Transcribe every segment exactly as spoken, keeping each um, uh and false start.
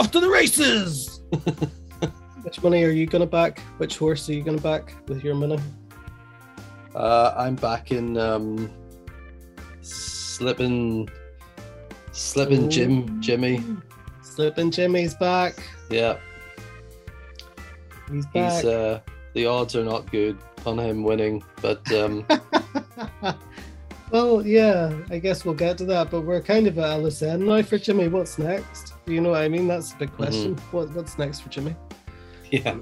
off to the races. Which money are you going to back? Which horse are you going to back with your money? Uh, I'm backing um, Slippin' Slippin' Jim Jimmy. Slippin' Jimmy's back. Yeah. He's back. He's, uh, the odds are not good on him winning, but um well, yeah, I guess we'll get to that, but we're kind of at a loose end now for Jimmy. What's next? You know what I mean? That's a big question. Mm-hmm. What what's next for Jimmy? Yeah.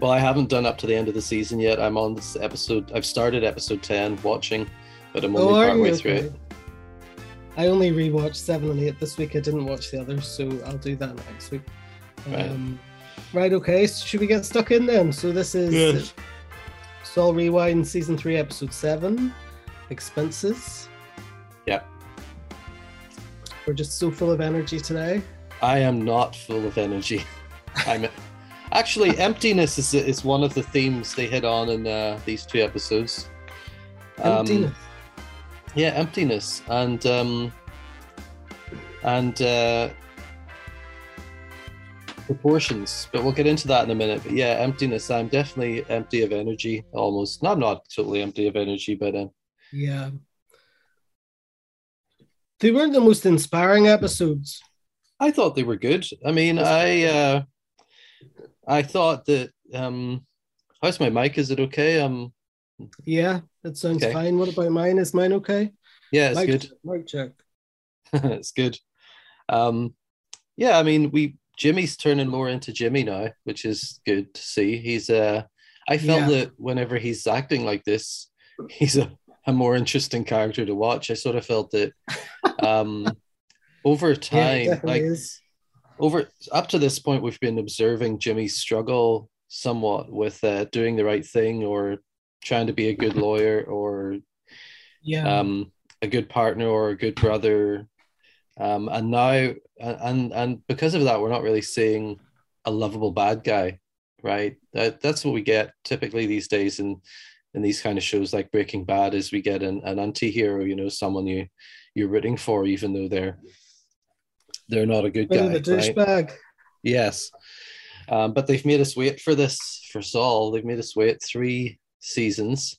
Well, I haven't done up to the end of the season yet. I'm on this episode. I've started episode ten watching, but I'm only oh, partway through okay? it. I only rewatched seven and eight this week. I didn't watch the others, so I'll do that next week. Um, right. right, okay. So should we get stuck in then? So this is yes. Saul Rewind Season three, Episode seven, Expenses. Yeah. We're just so full of energy today. I am not full of energy. I'm... Actually, emptiness is is one of the themes they hit on in uh, these two episodes. Um, emptiness. Yeah, emptiness, and um, and uh, proportions. But we'll get into that in a minute. But yeah, emptiness. I'm definitely empty of energy, almost. No, I'm not totally empty of energy, but um, yeah, they weren't the most inspiring episodes. I thought they were good. I mean, That's I. Uh, I thought that. Um, how's my mic? Is it okay? Um, yeah, that sounds okay. Fine. What about mine? Is mine okay? Yeah, it's mic good. Check, mic check. It's good. Um, yeah, I mean, we Jimmy's turning more into Jimmy now, which is good to see. He's. Uh, I felt yeah. that whenever he's acting like this, he's a, a more interesting character to watch. I sort of felt that um, over time, yeah, like. Is. Over up to this point, we've been observing Jimmy's struggle somewhat with uh, doing the right thing, or trying to be a good lawyer, or yeah, um, a good partner, or a good brother. Um, and now, and and because of that, we're not really seeing a lovable bad guy, right? That that's what we get typically these days in in these kind of shows like Breaking Bad, is we get an, an anti-hero, you know, someone you you're rooting for, even though they're. They're not a good guy. Bit of a douchebag. Right? Yes. Um, but they've made us wait for this, for Saul. They've made us wait three seasons.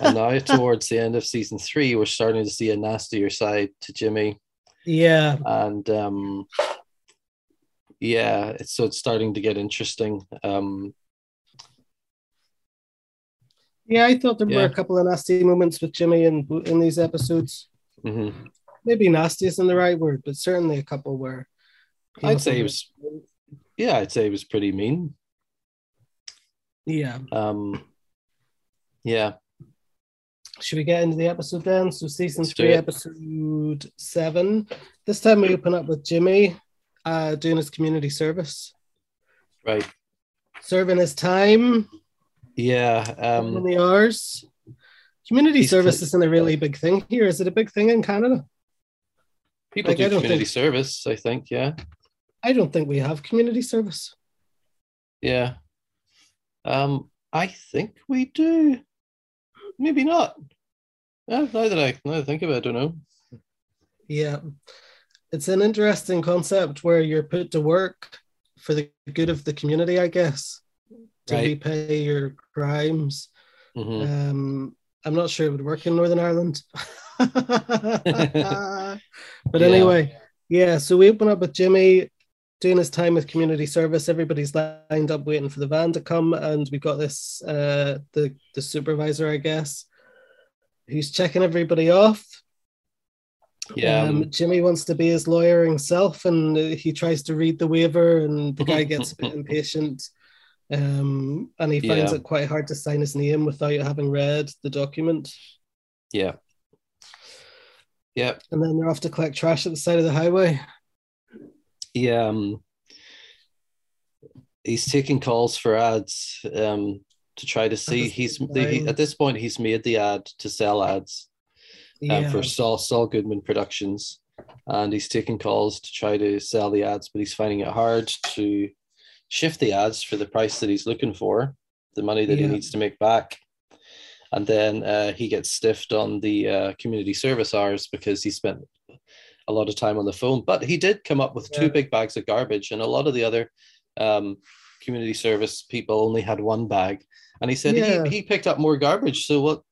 And now towards the end of season three, we're starting to see a nastier side to Jimmy. Yeah. And um, yeah, it's, so it's starting to get interesting. Um, yeah, I thought there yeah. were a couple of nasty moments with Jimmy in, in these episodes. Mm-hmm. Maybe nasty isn't the right word, but certainly a couple were. I'd say he was, yeah, I'd say he was pretty mean. Yeah. Um. Yeah. Should we get into the episode then? So season three, episode seven. This time we open up with Jimmy uh, doing his community service. Right. Serving his time. Yeah. Um, in the hours. Community service isn't a really big thing here. Is it a big thing in Canada? People like, do community think, service, I think, yeah. I don't think we have community service. Yeah. Um, I think we do. Maybe not. Yeah, now that I, now that I think of it, I don't know. Yeah. It's an interesting concept where you're put to work for the good of the community, I guess, to right. repay your crimes. Mm-hmm. Um, I'm not sure it would work in Northern Ireland. But anyway, yeah. yeah, so we open up with Jimmy doing his time with community service. Everybody's lined up waiting for the van to come, and we've got this, uh, the, the supervisor, I guess, who's checking everybody off. Yeah. Um, Jimmy wants to be his lawyer himself, and he tries to read the waiver, and the guy gets a bit impatient. Um, and he finds yeah. it quite hard to sign his name without having read the document. Yeah. Yeah. And then they're off to collect trash at the side of the highway. Yeah. Um, he's taking calls for ads um, to try to see. He's the, he, at this point, he's made the ad to sell ads yeah. um, for Saul, Saul Goodman Productions. And he's taking calls to try to sell the ads, but he's finding it hard to shift the ads for the price that he's looking for, the money that yeah. he needs to make back. And then uh, he gets stiffed on the uh, community service hours because he spent a lot of time on the phone. But he did come up with yeah. two big bags of garbage, and a lot of the other um, community service people only had one bag. And he said yeah. he, he picked up more garbage. So what?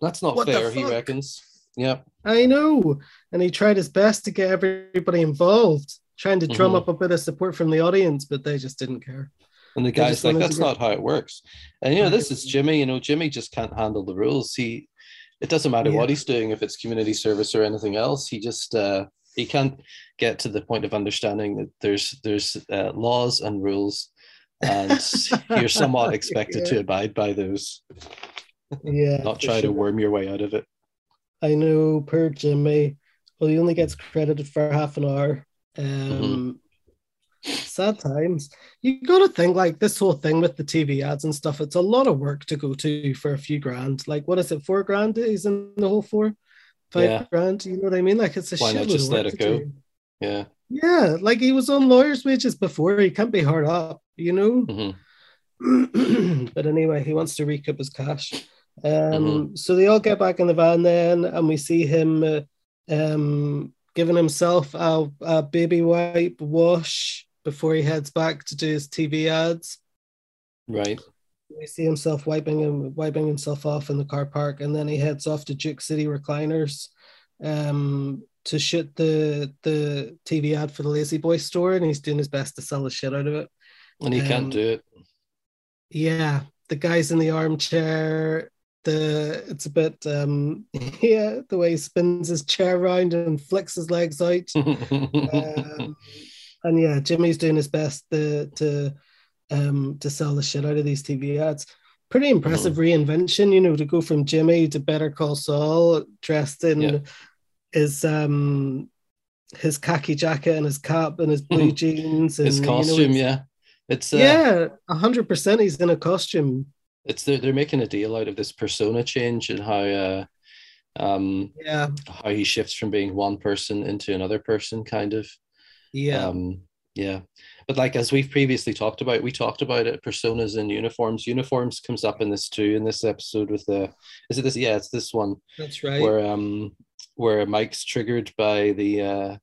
That's not what fair, he reckons. Yeah, I know. And he tried his best to get everybody involved, trying to drum mm-hmm. up a bit of support from the audience, but they just didn't care. And the guy's like, that's not how it works. And, you know, this is Jimmy. You know, Jimmy just can't handle the rules. He, it doesn't matter yeah. what he's doing, if it's community service or anything else. He just, uh, he can't get to the point of understanding that there's there's uh, laws and rules, and you're somewhat expected yeah. to abide by those. Yeah. Not try sure. to worm your way out of it. I know, poor Jimmy. Well, he only gets credited for half an hour. Um mm-hmm. Sad times. You got to think, like, this whole thing with the T V ads and stuff, it's a lot of work to go to for a few grand. Like, what is it, four grand is in the whole four? Five yeah. grand, you know what I mean? Like, it's a shitload of work. Why not just let it go? Do. Yeah. Yeah, like, he was on lawyer's wages before. He can't be hard up, you know? Mm-hmm. But anyway, he wants to recoup his cash. Um, mm-hmm. So they all get back in the van then, and we see him uh, um, giving himself a, a baby wipe wash before he heads back to do his T V ads. Right. We see himself wiping him, wiping himself off in the car park, and then he heads off to Duke City Recliners um, to shoot the the T V ad for the Lazy Boy store, and he's doing his best to sell the shit out of it. And he um, can't do it. Yeah, the guy's in the armchair. The it's a bit um, yeah, the way he spins his chair around and flicks his legs out. um, And yeah, Jimmy's doing his best to to um to sell the shit out of these T V ads. Pretty impressive mm-hmm. reinvention, you know, to go from Jimmy to Better Call Saul, dressed in yeah. his um his khaki jacket and his cap and his blue jeans and his costume. You know, it's, yeah, it's uh, yeah, a hundred percent. He's in a costume. It's they're, they're making a deal out of this persona change and how uh um yeah how he shifts from being one person into another person, kind of. Yeah. Um, yeah. But like, as we've previously talked about, we talked about it, personas and uniforms. Uniforms comes up in this too, in this episode with the, is it this? Yeah, it's this one. That's right. Where um, where Mike's triggered by the, uh,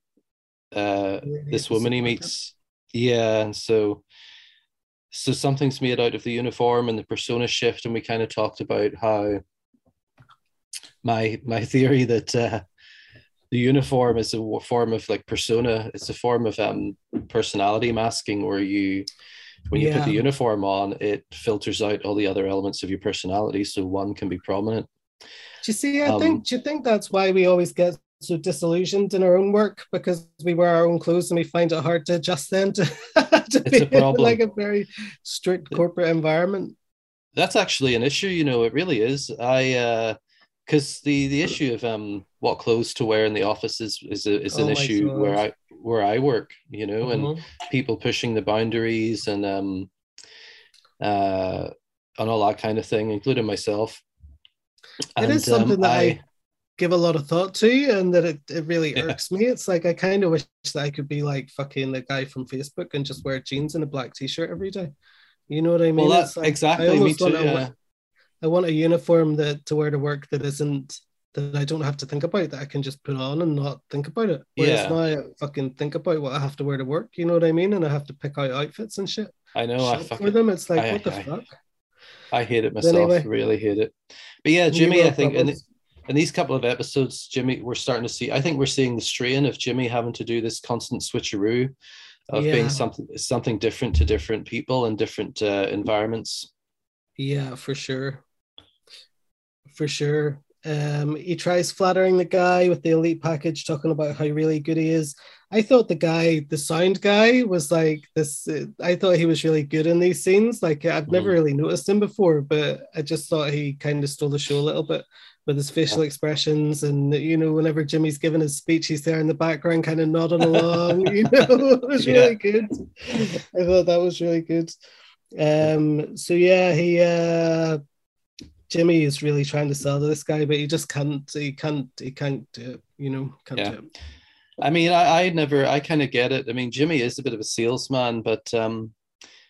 uh, this woman he meets. Yeah. And so, so something's made out of the uniform and the persona shift. And we kind of talked about how my, my theory that, uh, the uniform is a form of, like, persona. It's a form of um personality masking, where you, when you yeah. put the uniform on, it filters out all the other elements of your personality, so one can be prominent. Do you see? I um, think. Do you think that's why we always get so disillusioned in our own work, because we wear our own clothes and we find it hard to adjust then to, to be in, like, a very strict corporate environment? That's actually an issue. You know, it really is. I. Uh, Because the, the issue of um what clothes to wear in the office is is, a, is an oh issue God. where I where I work, you know, mm-hmm. and people pushing the boundaries and um uh and all that kind of thing, including myself. And, it is something um, that I, I give a lot of thought to, and that it, it really yeah. irks me. It's like, I kind of wish that I could be like fucking the guy from Facebook and just wear jeans and a black t-shirt every day. You know what I mean? Well, that's like, exactly me too. Yeah. I want a uniform that to wear to work that isn't, that I don't have to think about, that I can just put on and not think about it. Whereas yeah. now I fucking think about what I have to wear to work, you know what I mean? And I have to pick out outfits and shit. I know. Shop I fucking, for them. It's like, I, what the I, fuck? I hate it myself. Anyway, really hate it. But yeah, Jimmy, I think in, the, in these couple of episodes, Jimmy, we're starting to see, I think we're seeing the strain of Jimmy having to do this constant switcheroo of yeah. being something, something different to different people and different uh, environments. Yeah, for sure. For sure. Um, he tries flattering the guy with the elite package, talking about how really good he is. I thought the guy, the sound guy, was like this. Uh, I thought he was really good in these scenes. Like, I've mm. never really noticed him before, but I just thought he kind of stole the show a little bit with his facial expressions. And, you know, whenever Jimmy's giving his speech, he's there in the background, kind of nodding along. You know, it was yeah. really good. I thought that was really good. Um, so yeah, he. Uh, Jimmy is really trying to sell to this guy, but he just can't, he can't, he can't do it, you know, can't yeah. do it. I mean, I, I never, I kind of get it. I mean, Jimmy is a bit of a salesman, but um,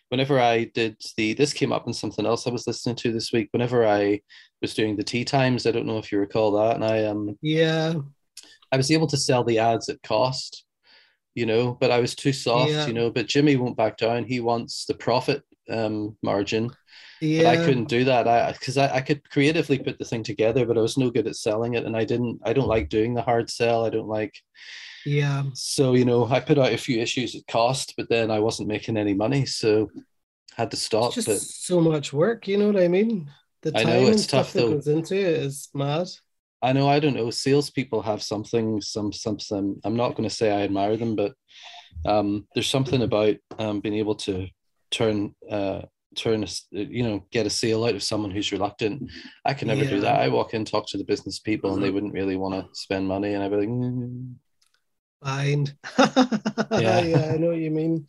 whenever I did the, this came up in something else I was listening to this week, whenever I was doing the tea times, I don't know if you recall that. And I, um, yeah, I was able to sell the ads at cost, you know, but I was too soft, yeah. you know, but Jimmy won't back down. He wants the profit um, margin. Yeah. But I couldn't do that. I because I, I could creatively put the thing together, but I was no good at selling it. And I didn't, I don't like doing the hard sell. I don't like, yeah. So, you know, I put out a few issues at cost, but then I wasn't making any money. So had to stop. It's just but, so much work. You know what I mean? The time I know, it's tough though. That goes into it is mad. I know. I don't know. Salespeople have something, some, some, some, I'm not going to say I admire them, but um, there's something about um, being able to turn, uh, turn, a, you know, get a sale out of someone who's reluctant. I can never yeah. do that. I walk in, talk to the business people, and they wouldn't really want to spend money. And I'd be like, mm. Mind. yeah. yeah, I know what you mean.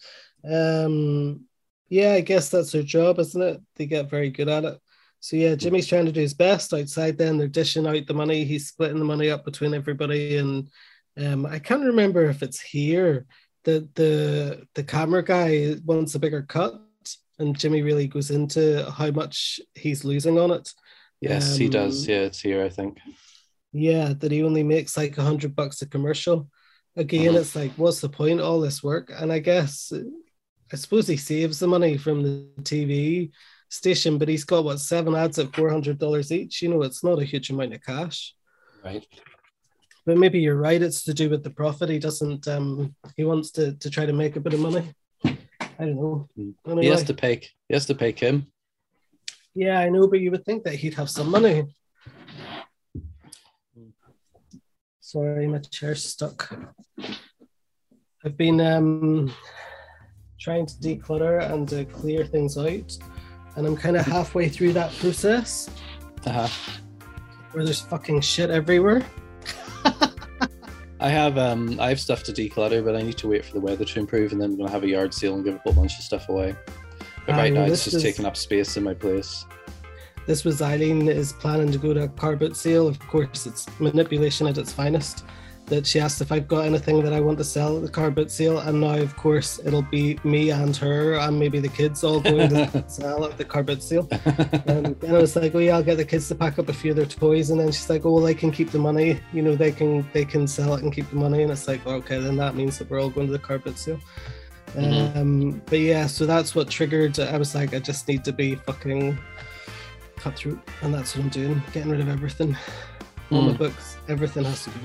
Um, yeah, I guess that's their job, isn't it? They get very good at it. So yeah, Jimmy's trying to do his best outside then. They're dishing out the money. He's splitting the money up between everybody. And um, I can't remember if it's here that the the camera guy wants a bigger cut and Jimmy really goes into how much he's losing on it. Yes, um, he does. Yeah, it's here, I think. Yeah, that he only makes like a hundred bucks a commercial. Again, uh-huh. It's like, what's the point? All this work. And I guess, I suppose he saves the money from the T V station, but he's got what, seven ads at four hundred dollars each. You know, it's not a huge amount of cash, right? But maybe you're right, it's to do with the profit. He doesn't um he wants to to try to make a bit of money. I don't know, anyway. he has to pay he has to pay Kim. Yeah, I know, but you would think that he'd have some money. Sorry, my chair's stuck. I've been um trying to declutter and to clear things out. And I'm kind of halfway through that process, uh-huh. where there's fucking shit everywhere. I have um, I have stuff to declutter, but I need to wait for the weather to improve, and then I'm gonna have a yard sale and give a whole bunch of stuff away. But um, right now, it's just is, taking up space in my place. This was Eileen is planning to go to a car boot sale. Of course, it's manipulation at its finest. That she asked if I've got anything that I want to sell at the car boot sale, and now of course it'll be me and her and maybe the kids all going to sell at the car boot sale. And then I was like, oh yeah, I'll get the kids to pack up a few of their toys, and then she's like, oh well, I can keep the money, you know, they can they can sell it and keep the money. And it's like, well, okay, then that means that we're all going to the car boot sale. Mm-hmm. Um, but yeah, so that's what triggered. I was like, I just need to be fucking cutthroat, and that's what I'm doing, getting rid of everything. Mm. All my books, everything has to go.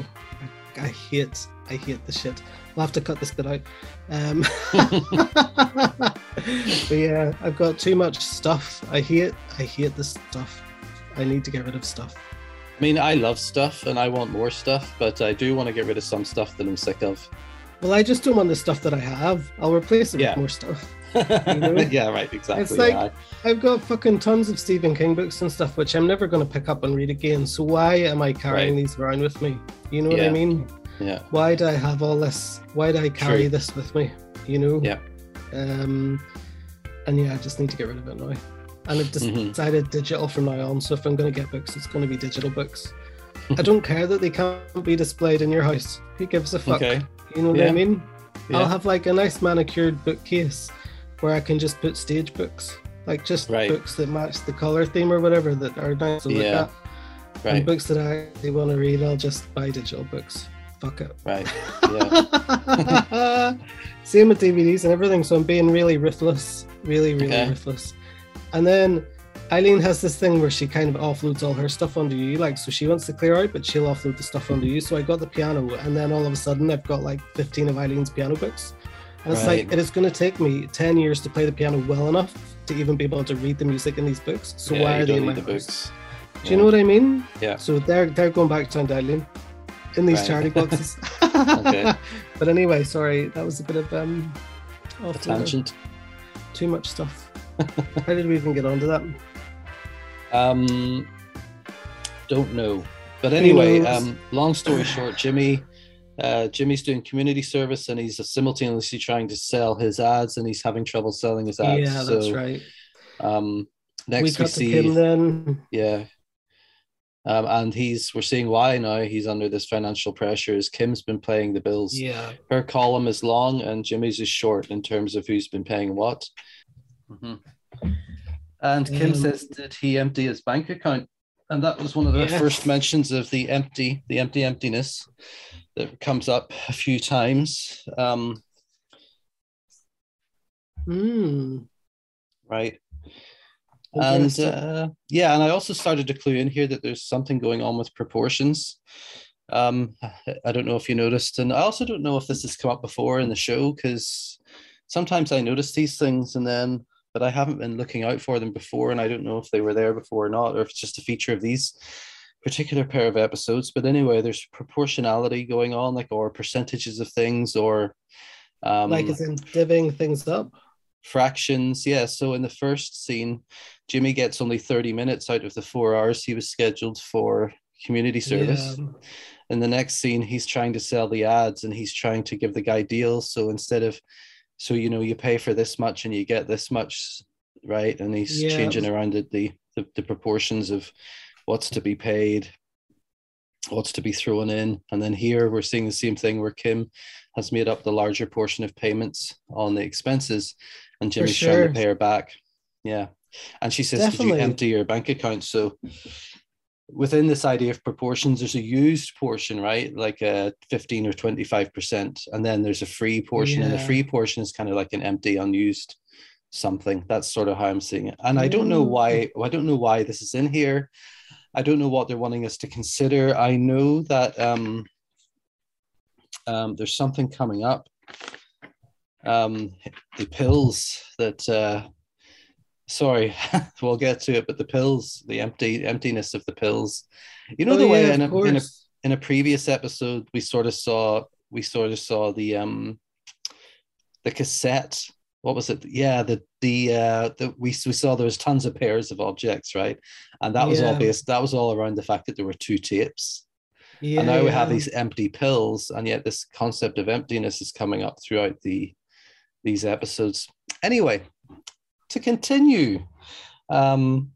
I hate, I hate the shit. We'll have to cut this bit out. Um, but yeah, I've got too much stuff. I hate, I hate this stuff. I need to get rid of stuff. I mean, I love stuff and I want more stuff, but I do want to get rid of some stuff that I'm sick of. Well, I just don't want the stuff that I have. I'll replace it yeah. with more stuff. You know? Yeah, right, exactly. It's like, yeah. I've got fucking tons of Stephen King books and stuff, which I'm never going to pick up and read again. So why am I carrying right. these around with me? You know yeah. what I mean? Yeah. Why do I have all this? Why do I carry True. This with me? You know? Yeah. Um, and yeah, I just need to get rid of it now. And I've just mm-hmm. decided digital from now on. So if I'm going to get books, it's going to be digital books. I don't care that they can't be displayed in your house. Who gives a fuck? Okay. You know what yeah. I mean? Yeah. I'll have like a nice manicured bookcase where I can just put stage books, like just right. books that match the color theme or whatever that are nice to look yeah. at. Right. And books that I actually want to read, I'll just buy digital books. Fuck it. Right. Yeah. Same with D V Ds and everything. So I'm being really ruthless, really, really okay. ruthless. And then Eileen has this thing where she kind of offloads all her stuff onto you. Like, so she wants to clear out, but she'll offload the stuff onto you. So I got the piano, and then all of a sudden I've got like fifteen of Eileen's piano books. And it's right. like, it is going to take me ten years to play the piano well enough to even be able to read the music in these books. So yeah, why are they in my the books? Do yeah. you know what I mean? Yeah. So they're they're going back to Eileen in these right. charity boxes. Okay. But anyway, sorry, that was a bit of um, a tangent. Too much stuff. How did we even get onto that? Um, don't know. But anyway, um, long story short, Jimmy. Uh, Jimmy's doing community service, and he's simultaneously trying to sell his ads, and he's having trouble selling his ads. Yeah, that's so, right. Um, next we, we see, him then. yeah, um, and he's we're seeing why now he's under this financial pressure. Is Kim's been paying the bills? Yeah, her column is long, and Jimmy's is short in terms of who's been paying what. Mm-hmm. And Kim um, says, "Did he empty his bank account?" and that was one of the yes. first mentions of the empty, the empty emptiness that comes up a few times. Um, mm. Right. And uh, yeah, and I also started to clue in here that there's something going on with proportions. Um, I don't know if you noticed, and I also don't know if this has come up before in the show, because sometimes I notice these things and then, but I haven't been looking out for them before, and I don't know if they were there before or not, or if it's just a feature of these particular pair of episodes. But anyway, there's proportionality going on, like, or percentages of things, or um, like as in divvying things up. Fractions, yeah. So in the first scene, Jimmy gets only thirty minutes out of the four hours he was scheduled for community service. Yeah. In the next scene, he's trying to sell the ads, and he's trying to give the guy deals. So instead of, so, you know, you pay for this much and you get this much, right? And he's yeah. changing around the, the, the proportions of what's to be paid, what's to be thrown in. And then here we're seeing the same thing where Kim has made up the larger portion of payments on the expenses, and Jimmy's sure. trying to pay her back. Yeah. And she says, Definitely. did you empty your bank account? So within this idea of proportions, there's a used portion, right? Like a fifteen or twenty-five percent. And then there's a free portion. Yeah. And the free portion is kind of like an empty, unused something. That's sort of how I'm seeing it. And I don't know why, I don't know why this is in here. I don't know what they're wanting us to consider. I know that um, um, there's something coming up. Um, the pills that, uh, sorry, we'll get to it, but the pills, the empty emptiness of the pills, you know, oh, the way yeah, in, a, in a in a previous episode, we sort of saw, we sort of saw the, um, the cassette, what was it? Yeah. The, the, uh, the, we, we saw there was tons of pairs of objects, right? And that was yeah. all based, that was all around the fact that there were two tapes. Yeah, and now yeah. we have these empty pills, and yet this concept of emptiness is coming up throughout the these episodes. Anyway, to continue, um,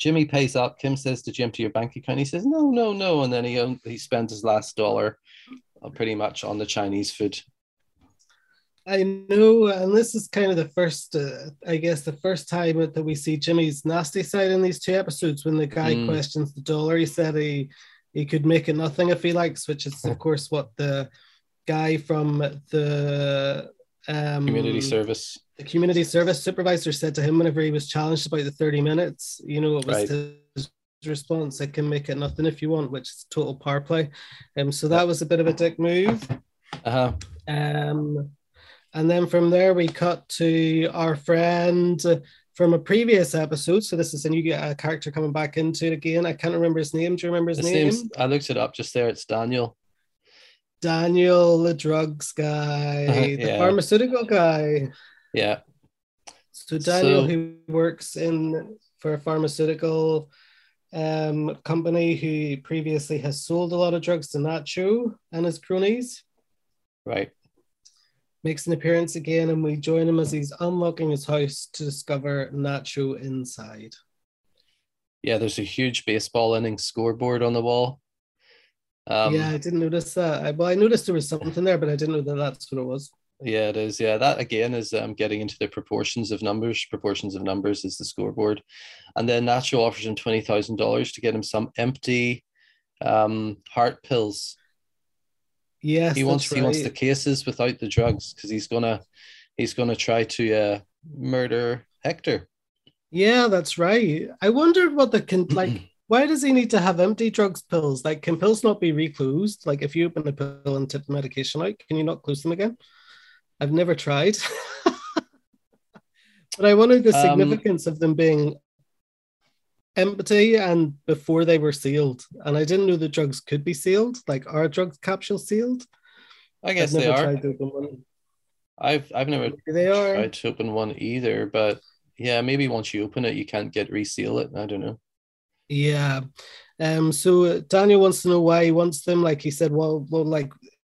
Jimmy pays up. Kim says, did you empty your bank account? He says, no, no, no. And then he he spends his last dollar pretty much on the Chinese food. I know, and this is kind of the first, uh, I guess, the first time that we see Jimmy's nasty side in these two episodes, when the guy mm. questions the dollar. He said he... He could make it nothing if he likes, which is, of course, what the guy from the um, community service, the community service supervisor said to him whenever he was challenged about the thirty minutes. You know, it was right. his response, I can make it nothing if you want, which is total power play. Um, so that was a bit of a dick move. Uh-huh. Um, and then from there, we cut to our friend from a previous episode. So this is a new uh, character coming back into it again. I can't remember his name. Do you remember his, his name? I looked it up just there. It's Daniel. Daniel, the drugs guy, uh, yeah. the pharmaceutical guy. Yeah. So Daniel, so, who works in for a pharmaceutical um, company, who previously has sold a lot of drugs to Nacho and his cronies. Right. Makes an appearance again, and we join him as he's unlocking his house to discover Nacho inside. Yeah, there's a huge baseball innings scoreboard on the wall. Um, yeah, I didn't notice that. I, well, I noticed there was something there, but I didn't know that that's what it was. Yeah, it is. Yeah, that again is um, getting into the proportions of numbers. Proportions of numbers is the scoreboard. And then Nacho offers him twenty thousand dollars to get him some empty um, heart pills. Yes, he wants right. he wants the cases without the drugs, because he's gonna he's gonna try to uh, murder Hector. Yeah, that's right. I wondered what the can like. Why does he need to have empty drugs pills? Like, can pills not be reclosed? Like, if you open a pill and tip the medication out, can you not close them again? I've never tried, but I wondered the significance um, of them being empty and before they were sealed. And I didn't know the drugs could be sealed. Like, are drugs capsules sealed? I guess they are. I've never tried to open one. I've I've never they are. tried to open one either, but yeah, maybe once you open it, you can't get reseal it. I don't know. Yeah. Um. So Daniel wants to know why he wants them. Like he said, well, well, like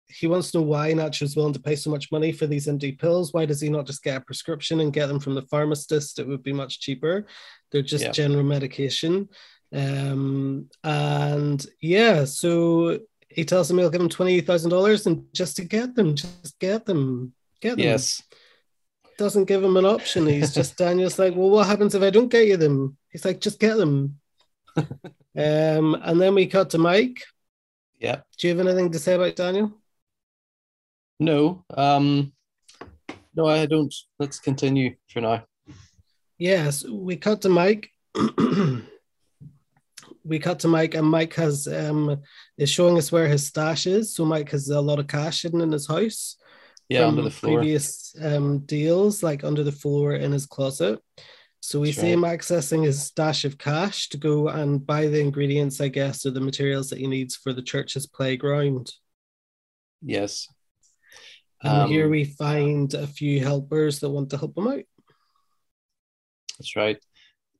he wants to know why Nacho's willing to pay so much money for these empty pills. Why does he not just get a prescription and get them from the pharmacist? It would be much cheaper. They're just yeah. general medication. Um, and yeah, so he tells him he'll give him twenty thousand dollars, and just to get them, just get them, get them. Yes. Doesn't give him an option. He's just, Daniel's like, well, what happens if I don't get you them? He's like, just get them. Um, and then we cut to Mike. Yeah. Do you have anything to say about Daniel? No. Um, no, I don't. Let's continue for now. Yes, we cut to Mike. We cut to Mike, and Mike has um is showing us where his stash is. So Mike has a lot of cash hidden in his house. Yeah, from under the floor. Previous um deals, like under the floor in his closet. So we That's see right. him accessing his stash of cash to go and buy the ingredients, I guess, or the materials that he needs for the church's playground. Yes. And um, here we find a few helpers that want to help him out. That's right.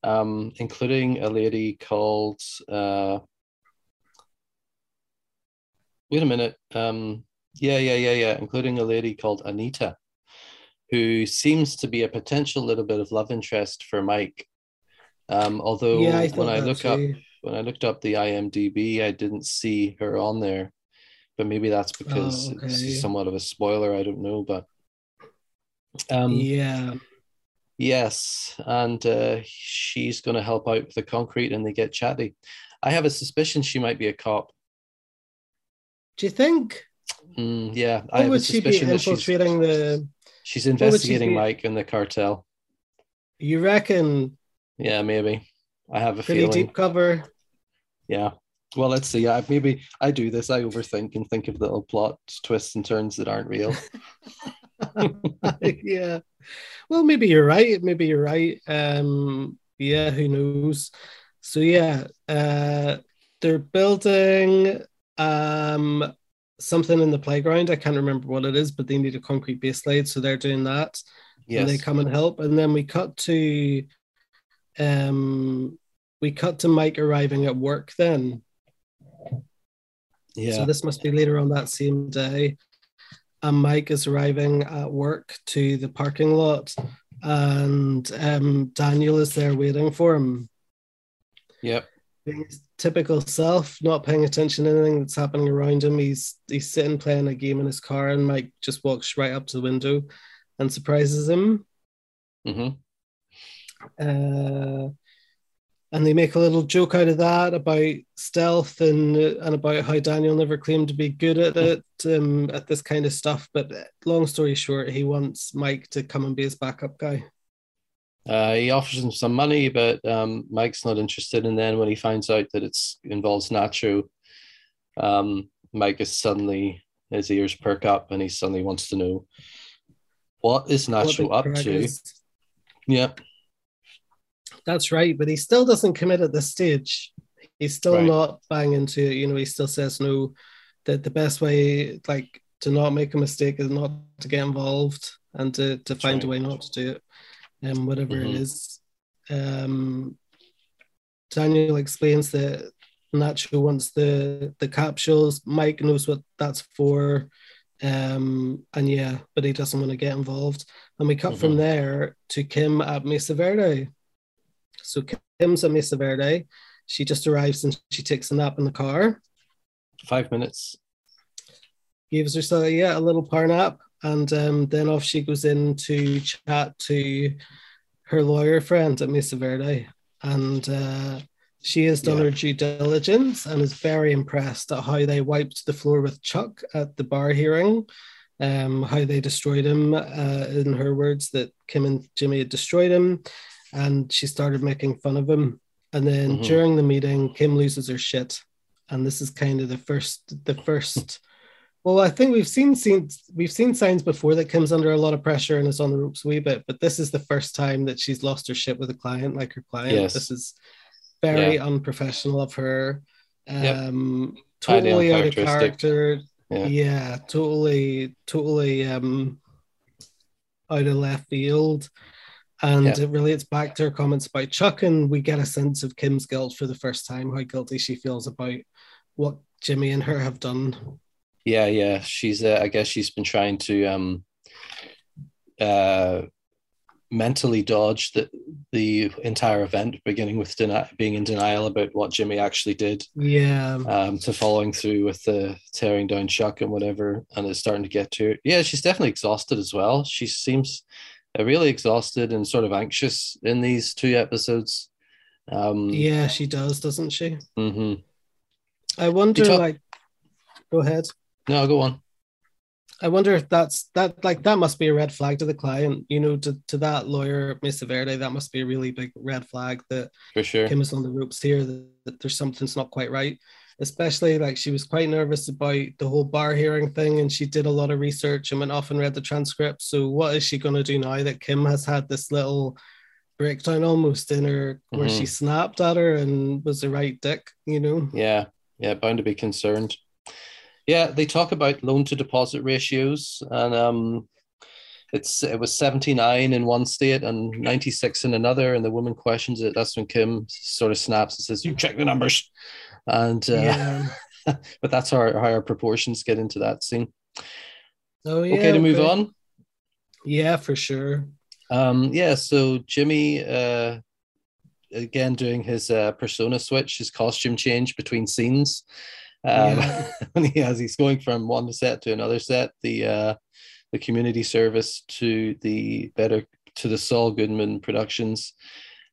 Um, including a lady called, uh, wait a minute, um, yeah, yeah, yeah, yeah, including a lady called Anita, who seems to be a potential little bit of love interest for Mike. Um, although yeah, I when I look too. up, when I looked up the I M D B, I didn't see her on there, but maybe that's because oh, okay. it's somewhat of a spoiler. I don't know, but um, yeah. Yes, and uh, she's going to help out with the concrete, and they get chatty. I have a suspicion she might be a cop. Do you think? Mm, yeah, what I have a suspicion that she's the... she's investigating she be... Mike and the cartel. You reckon? Yeah, maybe. I have a pretty feeling. Pretty deep cover. Yeah. Well, let's see. I, maybe I do this. I overthink and think of little plot twists and turns that aren't real. Yeah. Well, maybe you're right. Maybe you're right. Um, yeah, who knows? So, yeah, uh, they're building um, something in the playground. I can't remember what it is, but they need a concrete base laid, so they're doing that. Yes. And they come and help. And then we cut to um, we cut to Mike arriving at work then. Yeah. So this must be later on that same day. And Mike is arriving at work to the parking lot, and um, Daniel is there waiting for him. Yep. His typical self, not paying attention to anything that's happening around him. He's he's sitting playing a game in his car, and Mike just walks right up to the window and surprises him. Mm-hmm. Uh, and they make a little joke out of that about stealth and and about how Daniel never claimed to be good at it, um, at this kind of stuff. But long story short, he wants Mike to come and be his backup guy. Uh, he offers him some money, but um, Mike's not interested. And then when he finds out that it involves Nacho, um, Mike is suddenly, his ears perk up, and he suddenly wants to know, what is Nacho what up to? Yep. That's right, but he still doesn't commit at this stage. He's still right. not banging to it. You know, he still says no, that the best way like to not make a mistake is not to get involved and to, to find right. a way not to do it, and um, whatever mm-hmm. it is. Um, Daniel explains that Nacho wants the, the capsules. Mike knows what that's for. Um, and yeah, but he doesn't want to get involved. And we cut mm-hmm. from there to Kim at Mesa Verde. So Kim's at Mesa Verde. She just arrives and she takes a nap in the car. Five minutes. Gives herself, yeah, a little power nap. And um, then off she goes in to chat to her lawyer friend at Mesa Verde. And uh, she has done yeah. her due diligence and is very impressed at how they wiped the floor with Chuck at the bar hearing. Um, how they destroyed him, uh, in her words, that Kim and Jimmy had destroyed him. And she started making fun of him. And then mm-hmm. during the meeting, Kim loses her shit. And this is kind of the first, the first. Well, I think we've seen, seen we've seen signs before that Kim's under a lot of pressure and is on the ropes a wee bit. But this is the first time that she's lost her shit with a client, like her client. Yes. This is very yeah. unprofessional of her. Um, yep. Totally out of character. Yeah. yeah, totally, totally um, out of left field. And yeah. it relates back to her comments about Chuck, and we get a sense of Kim's guilt for the first time, how guilty she feels about what Jimmy and her have done. Yeah, yeah. She's, uh, I guess she's been trying to um, uh, mentally dodge the, the entire event, beginning with deni- being in denial about what Jimmy actually did. Yeah. Um, to following through with the tearing down Chuck and whatever, and it's starting to get to her. Yeah, she's definitely exhausted as well. She seems... really exhausted and sort of anxious in these two episodes, Um, yeah, she does, doesn't she? Mm-hmm. I wonder, talk- like, go ahead. No, go on. I wonder if that's that, like, that must be a red flag to the client, you know, to, to that lawyer, Mesa Verde. That must be a really big red flag that for sure Kim is on the ropes here, that, that there's something's not quite right. Especially, like, she was quite nervous about the whole bar hearing thing, and she did a lot of research and went off and read the transcript. So what is she going to do now that Kim has had this little breakdown almost in her, mm-hmm. where she snapped at her and was the right dick, you know? Yeah, yeah, bound to be concerned. Yeah, they talk about loan to deposit ratios, and um, it's it was seventy-nine in one state and ninety-six in another, and the woman questions it. That's when Kim sort of snaps and says, "You check the numbers," and uh, yeah. But that's how, how our proportions get into that scene. Oh yeah. Okay, to move okay. on. Yeah, for sure. Um, yeah, so Jimmy, uh, again doing his uh, persona switch, his costume change between scenes. Um, yeah. And he has, he's going from one set to another set, the uh, the community service to the better to the Saul Goodman Productions,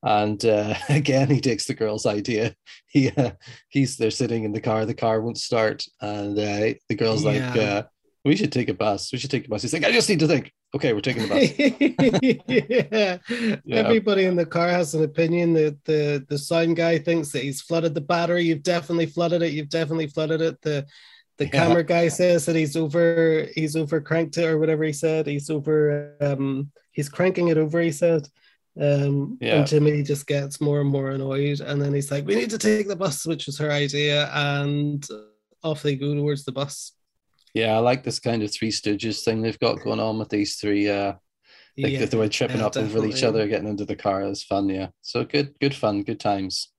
and uh, again he takes the girl's idea. He uh, he's there sitting in the car, the car won't start, and uh, the girl's yeah. like, uh, "We should take a bus. We should take a bus." He's like, "I just need to think." Okay, we're taking the bus. yeah. yeah, everybody in the car has an opinion. The, the the sound guy thinks that he's flooded the battery. You've definitely flooded it. You've definitely flooded it. The the yeah. camera guy says that he's over he's over cranked it or whatever he said. He's over um he's cranking it over. He said, um, yeah. and Jimmy just gets more and more annoyed. And then he's like, "We need to take the bus," which was her idea, and off they go towards the bus. Yeah, I like this kind of Three Stooges thing they've got going on with these three. Uh, like yeah, they were tripping yeah, up definitely. over each other, getting into the car. It's fun, yeah. So good, good fun, good times.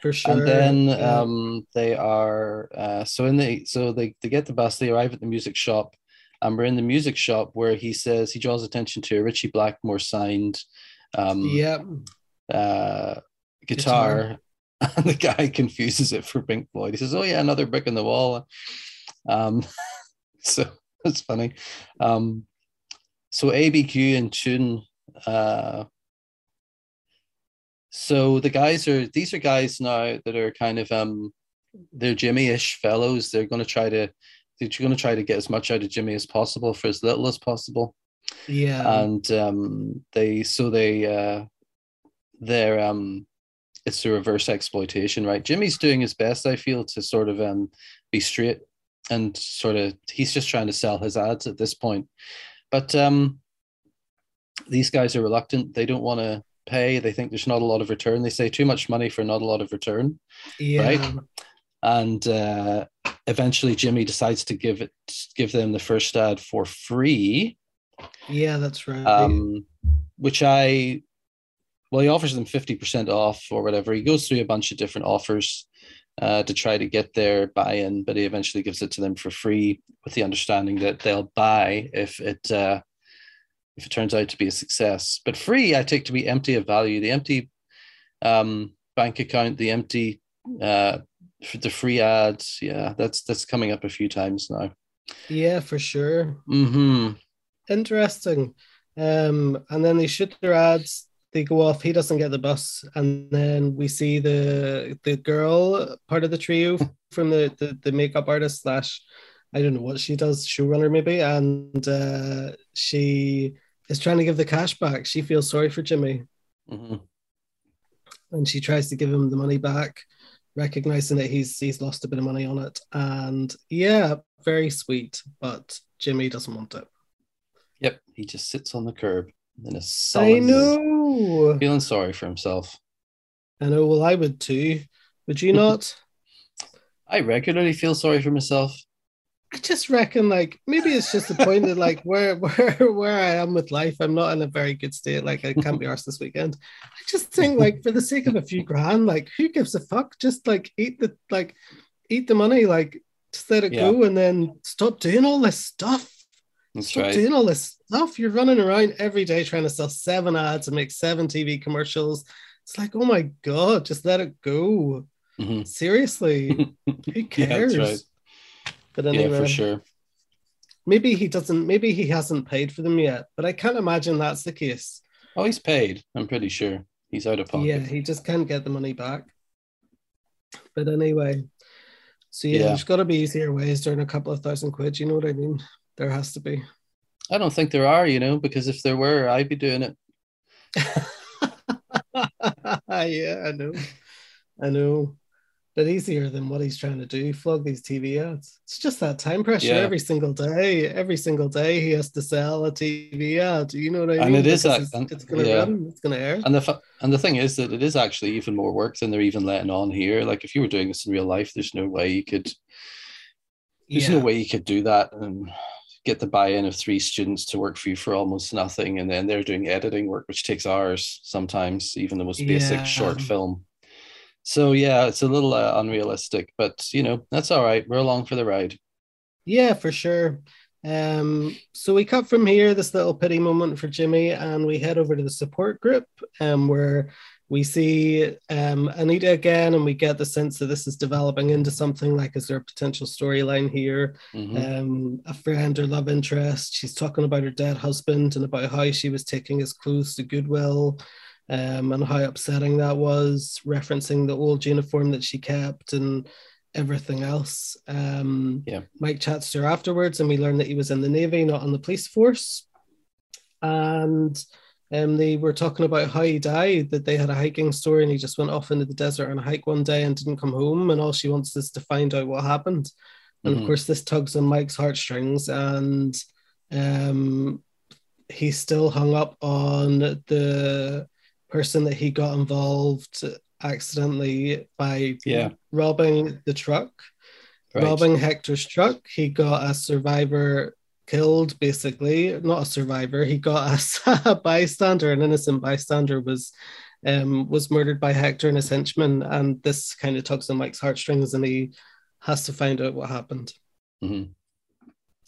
For sure. And then yeah. um, they are uh, so in the so they, they get the bus. They arrive at the music shop, and we're in the music shop where he says he draws attention to a Ritchie Blackmore signed, um, yeah, uh, guitar, guitar, and the guy confuses it for Pink Floyd. He says, "Oh yeah, another brick in the wall." Um. So that's funny. Um, so A B Q and Tune. Uh, so the guys are, these are guys now that are kind of, um, they're Jimmy-ish fellows. They're going to try to, they're going to try to get as much out of Jimmy as possible for as little as possible. Yeah. And um, they, so they, uh, they're, um, it's the reverse exploitation, right? Jimmy's doing his best, I feel, to sort of um, be straight. And sort of, he's just trying to sell his ads at this point. But um, these guys are reluctant. They don't want to pay. They think there's not a lot of return. They say too much money for not a lot of return. Yeah. Right? And uh, eventually Jimmy decides to give it, give them the first ad for free. Yeah, that's right. Um, which I, well, he offers them fifty percent off or whatever. He goes through a bunch of different offers Uh, to try to get their buy-in, but he eventually gives it to them for free with the understanding that they'll buy if it uh, if it turns out to be a success. But free, I take to be empty of value. The empty um, bank account, the empty uh, the free ads. Yeah, that's that's coming up a few times now. Yeah, for sure. Mm-hmm. Interesting. Um, and then they shoot their ads. They go off. He doesn't get the bus, and then we see the the girl part of the trio from the the, the makeup artist slash, I don't know what she does, showrunner maybe, and uh, she is trying to give the cash back. She feels sorry for Jimmy, mm-hmm. and she tries to give him the money back, recognizing that he's he's lost a bit of money on it. And yeah, very sweet, but Jimmy doesn't want it. Yep, he just sits on the curb in a sullen. I know. Feeling sorry for himself. I know. Well, I would too. Would you not? I regularly feel sorry for myself. I just reckon, like, maybe it's just the point that, like, where where where I am with life, I'm not in a very good state. Like, I can't be arsed this weekend. I just think, like, for the sake of a few grand, like, who gives a fuck? Just like eat the like, eat the money, like, just let it yeah. go, and then stop doing all this stuff. That's Stop right. doing all this stuff. You're running around every day trying to sell seven ads and make seven T V commercials. It's like, oh my God, just let it go. Mm-hmm. Seriously, who cares? Yeah, that's right. But anyway, yeah, for sure. Maybe he doesn't, maybe he hasn't paid for them yet, but I can't imagine that's the case. Oh, he's paid, I'm pretty sure. He's out of pocket. Yeah, he just can't get the money back. But anyway, so yeah, yeah. there's got to be easier ways to earn a couple of thousand quid. You know what I mean? There has to be. I don't think there are, you know, because if there were, I'd be doing it. Yeah, I know. I know. But easier than what he's trying to do, flog these T V ads. It's just that time pressure yeah. every single day. Every single day he has to sell a T V ad. You know what I and mean? And it is. It's, it's going to yeah. run. It's going to air. And the, and the thing is that it is actually even more work than they're even letting on here. Like if you were doing this in real life, there's no way you could, there's yeah. no way you could do that and get the buy-in of three students to work for you for almost nothing. And then they're doing editing work, which takes hours sometimes, even the most basic yeah. short film. So, yeah, it's a little uh, unrealistic, but, you know, that's all right. We're along for the ride. Yeah, for sure. Um, so we cut from here, this little pity moment for Jimmy, and we head over to the support group um, where we see um, Anita again, and we get the sense that this is developing into something like, is there a potential storyline here? Mm-hmm. Um, a friend or love interest. She's talking about her dead husband and about how she was taking his clothes to Goodwill. Um, and how upsetting that was, referencing the old uniform that she kept and everything else. Um, yeah. Mike chats to her afterwards, and we learn that he was in the Navy, not on the police force. And um, they were talking about how he died, that they had a hiking story, and he just went off into the desert on a hike one day and didn't come home, and all she wants is to find out what happened. And, mm-hmm. of course, this tugs on Mike's heartstrings, and um, he's still hung up on the person that he got involved accidentally by yeah. robbing the truck, right. robbing Hector's truck. He got a survivor killed, basically. Not a survivor. He got a, a bystander, an innocent bystander was um, was murdered by Hector and his henchman. And this kind of tugs on Mike's heartstrings, and he has to find out what happened. Mm-hmm.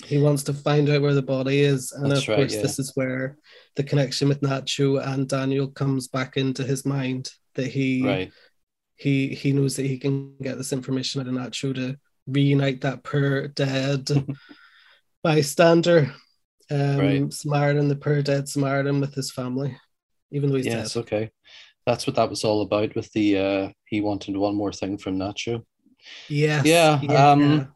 He wants to find out where the body is. And That's of course, right, yeah. this is where the connection with Nacho and Daniel comes back into his mind, that he right. he he knows that he can get this information out of Nacho to reunite that poor dead bystander, um, right. Samaritan, the poor dead Samaritan with his family, even though he's yes, dead. Yes, okay. That's what that was all about with the, uh, he wanted one more thing from Nacho. Yes. Yeah. Yeah. Um,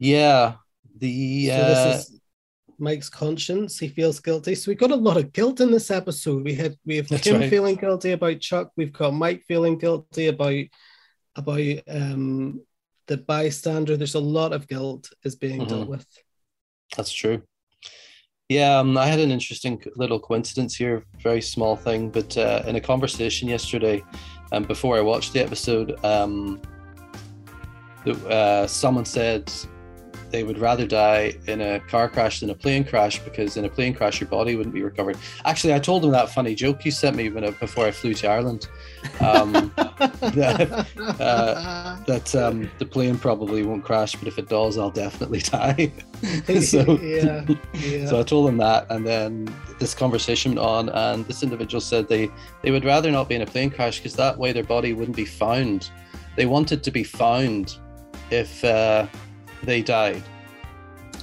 yeah. The so uh, this is Mike's conscience. He feels guilty. So we got a lot of guilt in this episode. We had we have Kim right. feeling guilty about Chuck. We've got Mike feeling guilty about about um, the bystander. There's a lot of guilt is being mm-hmm. dealt with. That's true. Yeah, um, I had an interesting little coincidence here, very small thing, but uh, in a conversation yesterday, um, before I watched the episode, um, uh, someone said they would rather die in a car crash than a plane crash, because in a plane crash your body wouldn't be recovered. Actually, I told them that funny joke you sent me when I, before I flew to Ireland, um, that, uh, that um, the plane probably won't crash, but if it does, I'll definitely die. so, yeah, yeah. so I told them that, and then this conversation went on, and this individual said they, they would rather not be in a plane crash because that way their body wouldn't be found. They wanted to be found if... Uh, they died.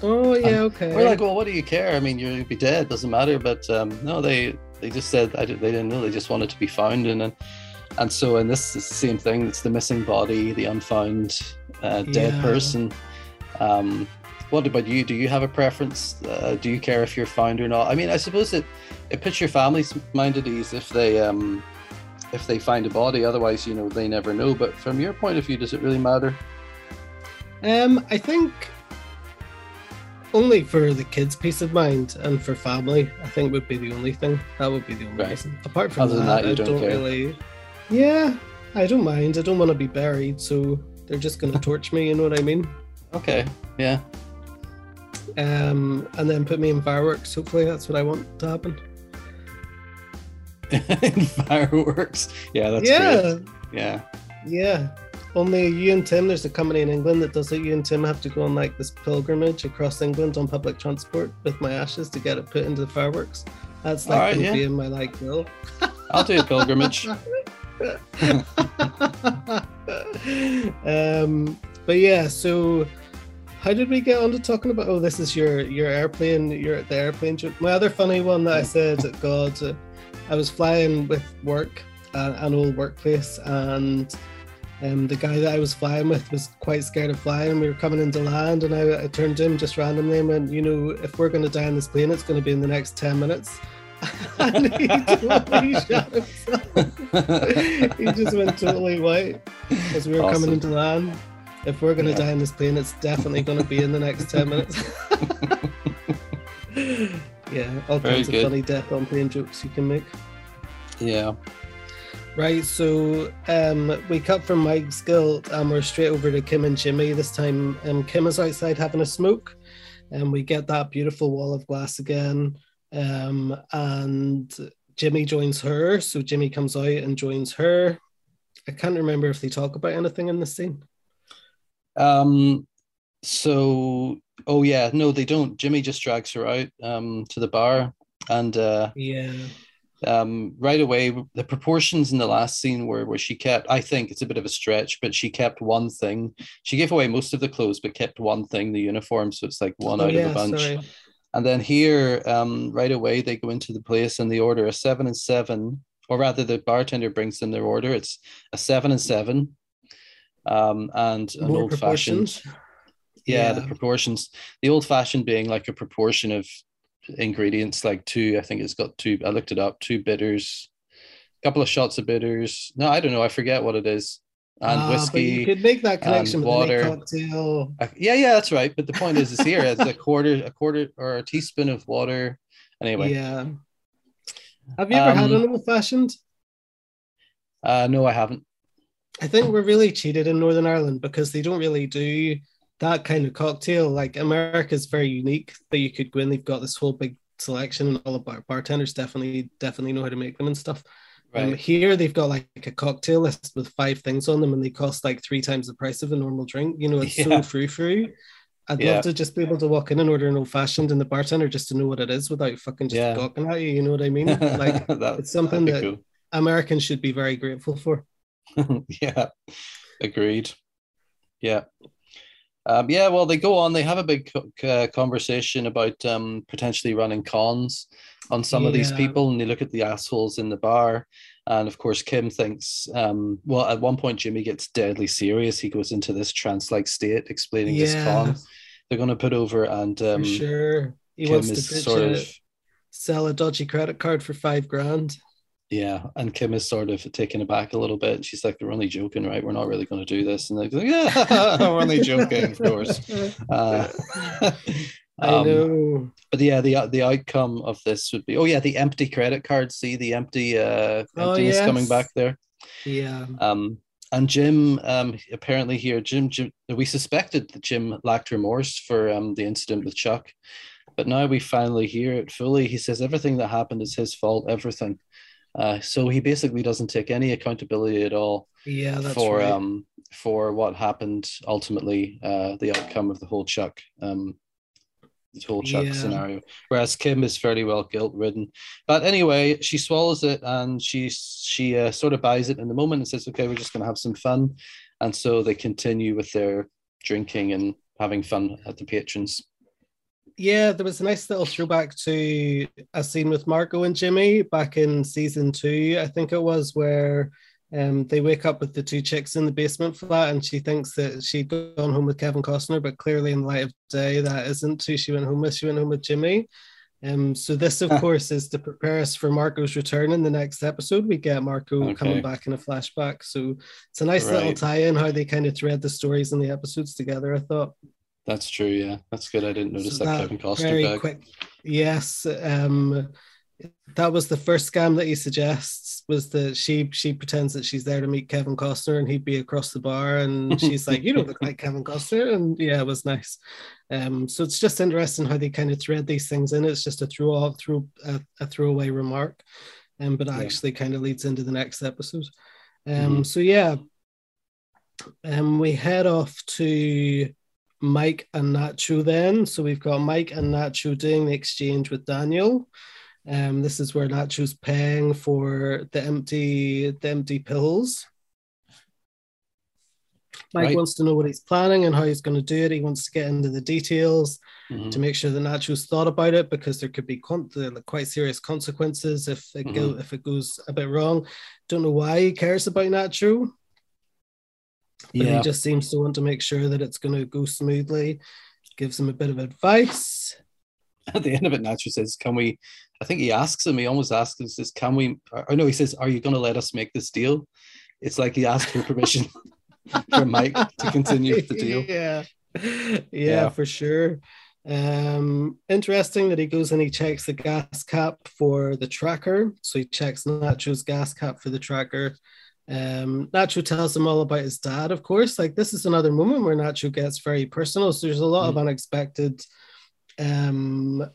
Oh yeah, and okay. We're like, well, what do you care? I mean, you'll be dead, doesn't matter. But um, no, they they just said I did, they didn't know. They just wanted to be found, and and so in this it's the same thing. It's the missing body, the unfound uh, dead yeah. person. Um, what about you? Do you have a preference? Uh, do you care if you're found or not? I mean, I suppose it it puts your family's mind at ease if they um, if they find a body. Otherwise, you know, they never know. But from your point of view, does it really matter? Um, I think only for the kids' peace of mind and for family, I think would be the only thing. That would be the only right. reason. Apart from Other that, that I don't, don't really... Yeah, I don't mind. I don't want to be buried, so they're just going to torch me, you know what I mean? Okay, yeah. Um, and then put me in fireworks, hopefully. That's what I want to happen. In fireworks? Yeah, that's yeah. great. Yeah. Yeah. Only you and Tim, there's a company in England that does it. You and Tim have to go on like this pilgrimage across England on public transport with my ashes to get it put into the fireworks. That's like right, yeah. being my like bill. I'll do a pilgrimage. um, but yeah, so how did we get on to talking about? Oh, this is your your airplane. You're at the airplane trip. My other funny one that I said, God. I was flying with work, uh, an old workplace, and um, the guy that I was flying with was quite scared of flying. We were coming into land, and I, I turned to him just randomly and went, you know, if we're going to die on this plane, it's going to be in the next ten minutes. And he totally shot himself. He just went totally white as we were awesome. coming into land. If we're going to yeah. die on this plane, it's definitely going to be in the next ten minutes. Yeah, all kinds of funny death on plane jokes you can make. Yeah. Right, so um, we cut from Mike's guild and we're straight over to Kim and Jimmy. This time um, Kim is outside having a smoke, and we get that beautiful wall of glass again. Um, and Jimmy joins her, so Jimmy comes out and joins her. I can't remember if they talk about anything in this scene. Um. So, oh yeah, no, they don't. Jimmy just drags her out um to the bar, and uh, yeah, um, right away the proportions in the last scene were where she kept. I think it's a bit of a stretch, but she kept one thing. She gave away most of the clothes, but kept one thing, the uniform. So it's like one oh, out yeah, of a bunch. Sorry. And then here, um, right away they go into the place and they order a seven and seven, or rather the bartender brings them their order. It's a seven and seven. Um and an old fashioned, yeah, yeah, the proportions. The old fashioned being like a proportion of ingredients, like two. I think it's got two. I looked it up. Two bitters, a couple of shots of bitters. No, I don't know. I forget what it is. And ah, whiskey. But you could make that connection with water. Cocktail. Yeah, yeah, that's right. But the point is, it's here. It's a quarter, a quarter, or a teaspoon of water. Anyway. Yeah. Have you ever um, had an old fashioned? Uh, no, I haven't. I think we're really cheated in Northern Ireland because they don't really do that kind of cocktail. Like, America's very unique, but you could go in, they've got this whole big selection, and all the bar- bartenders definitely definitely know how to make them and stuff. Right. Um, here, they've got like a cocktail list with five things on them, and they cost like three times the price of a normal drink. You know, it's yeah. so frou-frou. I'd yeah. love to just be able to walk in and order an old-fashioned and the bartender just to know what it is without fucking just yeah. gawking at you, you know what I mean? Like, that, it's something that cool. Americans should be very grateful for. Yeah, agreed. Yeah, um, yeah. Well, they go on. They have a big uh, conversation about um, potentially running cons on some yeah. of these people, and they look at the assholes in the bar. And of course, Kim thinks. Um, well, at one point, Jimmy gets deadly serious. He goes into this trance-like state, explaining yeah. this con they're going to put over. And um, for sure, he Kim wants to sort of sell a dodgy credit card for five grand. Yeah, and Kim is sort of taken aback a little bit. And she's like, "We're only joking, right? We're not really going to do this." And they're like, "Yeah, we're only joking, of course." Uh, um, I know. But yeah, the the outcome of this would be, oh yeah, the empty credit card. See the empty uh, emptiness oh, yes. coming back there. Yeah. Um, and Jim, um, apparently here, Jim, Jim, we suspected that Jim lacked remorse for um the incident with Chuck, but now we finally hear it fully. He says everything that happened is his fault. Everything. Uh, so he basically doesn't take any accountability at all yeah, that's for right. um for what happened ultimately, uh, the outcome of the whole Chuck um the whole Chuck yeah. scenario. Whereas Kim is fairly well guilt ridden. But anyway, she swallows it and she she uh, sort of buys it in the moment and says, "Okay, we're just going to have some fun." And so they continue with their drinking and having fun at the patrons. Yeah, there was a nice little throwback to a scene with Marco and Jimmy back in season two, I think it was, where um, they wake up with the two chicks in the basement flat and she thinks that she'd gone home with Kevin Costner, but clearly in the light of day, that isn't who she went home with. She went home with Jimmy. Um, so this, of course, is to prepare us for Marco's return in the next episode. We get Marco okay. coming back in a flashback. So it's a nice right. little tie-in, how they kind of thread the stories and the episodes together, I thought. That's true, yeah. That's good. I didn't notice so that, that Kevin Costner very bag. Quick, yes. Um, that was the first scam that he suggests, was that she she pretends that she's there to meet Kevin Costner and he'd be across the bar and she's like, "You don't look like Kevin Costner." And yeah, it was nice. Um, so it's just interesting how they kind of thread these things in. It's just a throw off through a, a throwaway remark, um, but it yeah. actually kind of leads into the next episode. Um, mm-hmm. So yeah, um, we head off to Mike and Nacho then. So we've got Mike and Nacho doing the exchange with Daniel. Um, this is where Nacho's paying for the empty the empty pills. Mike right. wants to know what he's planning and how he's going to do it. He wants to get into the details mm-hmm. to make sure the Nacho's thought about it, because there could be con- quite serious consequences if it mm-hmm. go- if it goes a bit wrong. Don't know why he cares about Nacho, but yeah. he just seems to want to make sure that it's going to go smoothly. Gives him a bit of advice. At the end of it, Nacho says, "Can we?" I think he asks him. He almost asks him, "Says can we?" Or no, he says, "Are you going to let us make this deal?" It's like he asked for permission for Mike to continue with the deal. Yeah. yeah, yeah, for sure. Um, interesting that he goes and he checks the gas cap for the tracker. So he checks Nacho's gas cap for the tracker. Um, Nacho tells him all about his dad, of course. Like, this is another moment where Nacho gets very personal. So there's a lot mm. of unexpected um,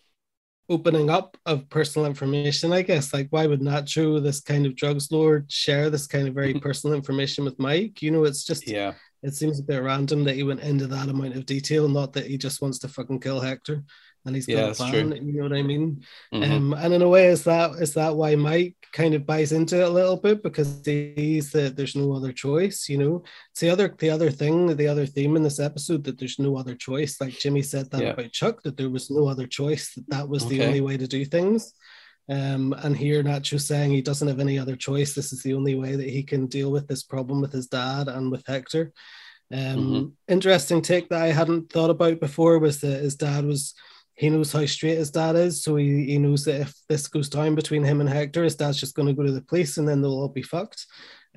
opening up of personal information, I guess. Like, why would Nacho, this kind of drugs lord, share this kind of very personal information with Mike? You know, it's just, yeah. it seems a bit random that he went into that amount of detail, not that he just wants to fucking kill Hector and he's got yeah, a plan, you know what I mean? Mm-hmm. Um, and in a way, is that is that why Mike kind of buys into it a little bit, because he's that there's no other choice, you know? It's the other, the other thing, the other theme in this episode, that there's no other choice. Like Jimmy said that yeah. about Chuck, that there was no other choice, that that was okay. the only way to do things. Um, and here Nacho saying he doesn't have any other choice. This is the only way that he can deal with this problem with his dad and with Hector. Um, mm-hmm. Interesting take that I hadn't thought about before was that his dad was... He knows how straight his dad is, so he, he knows that if this goes down between him and Hector, his dad's just going to go to the police and then they'll all be fucked.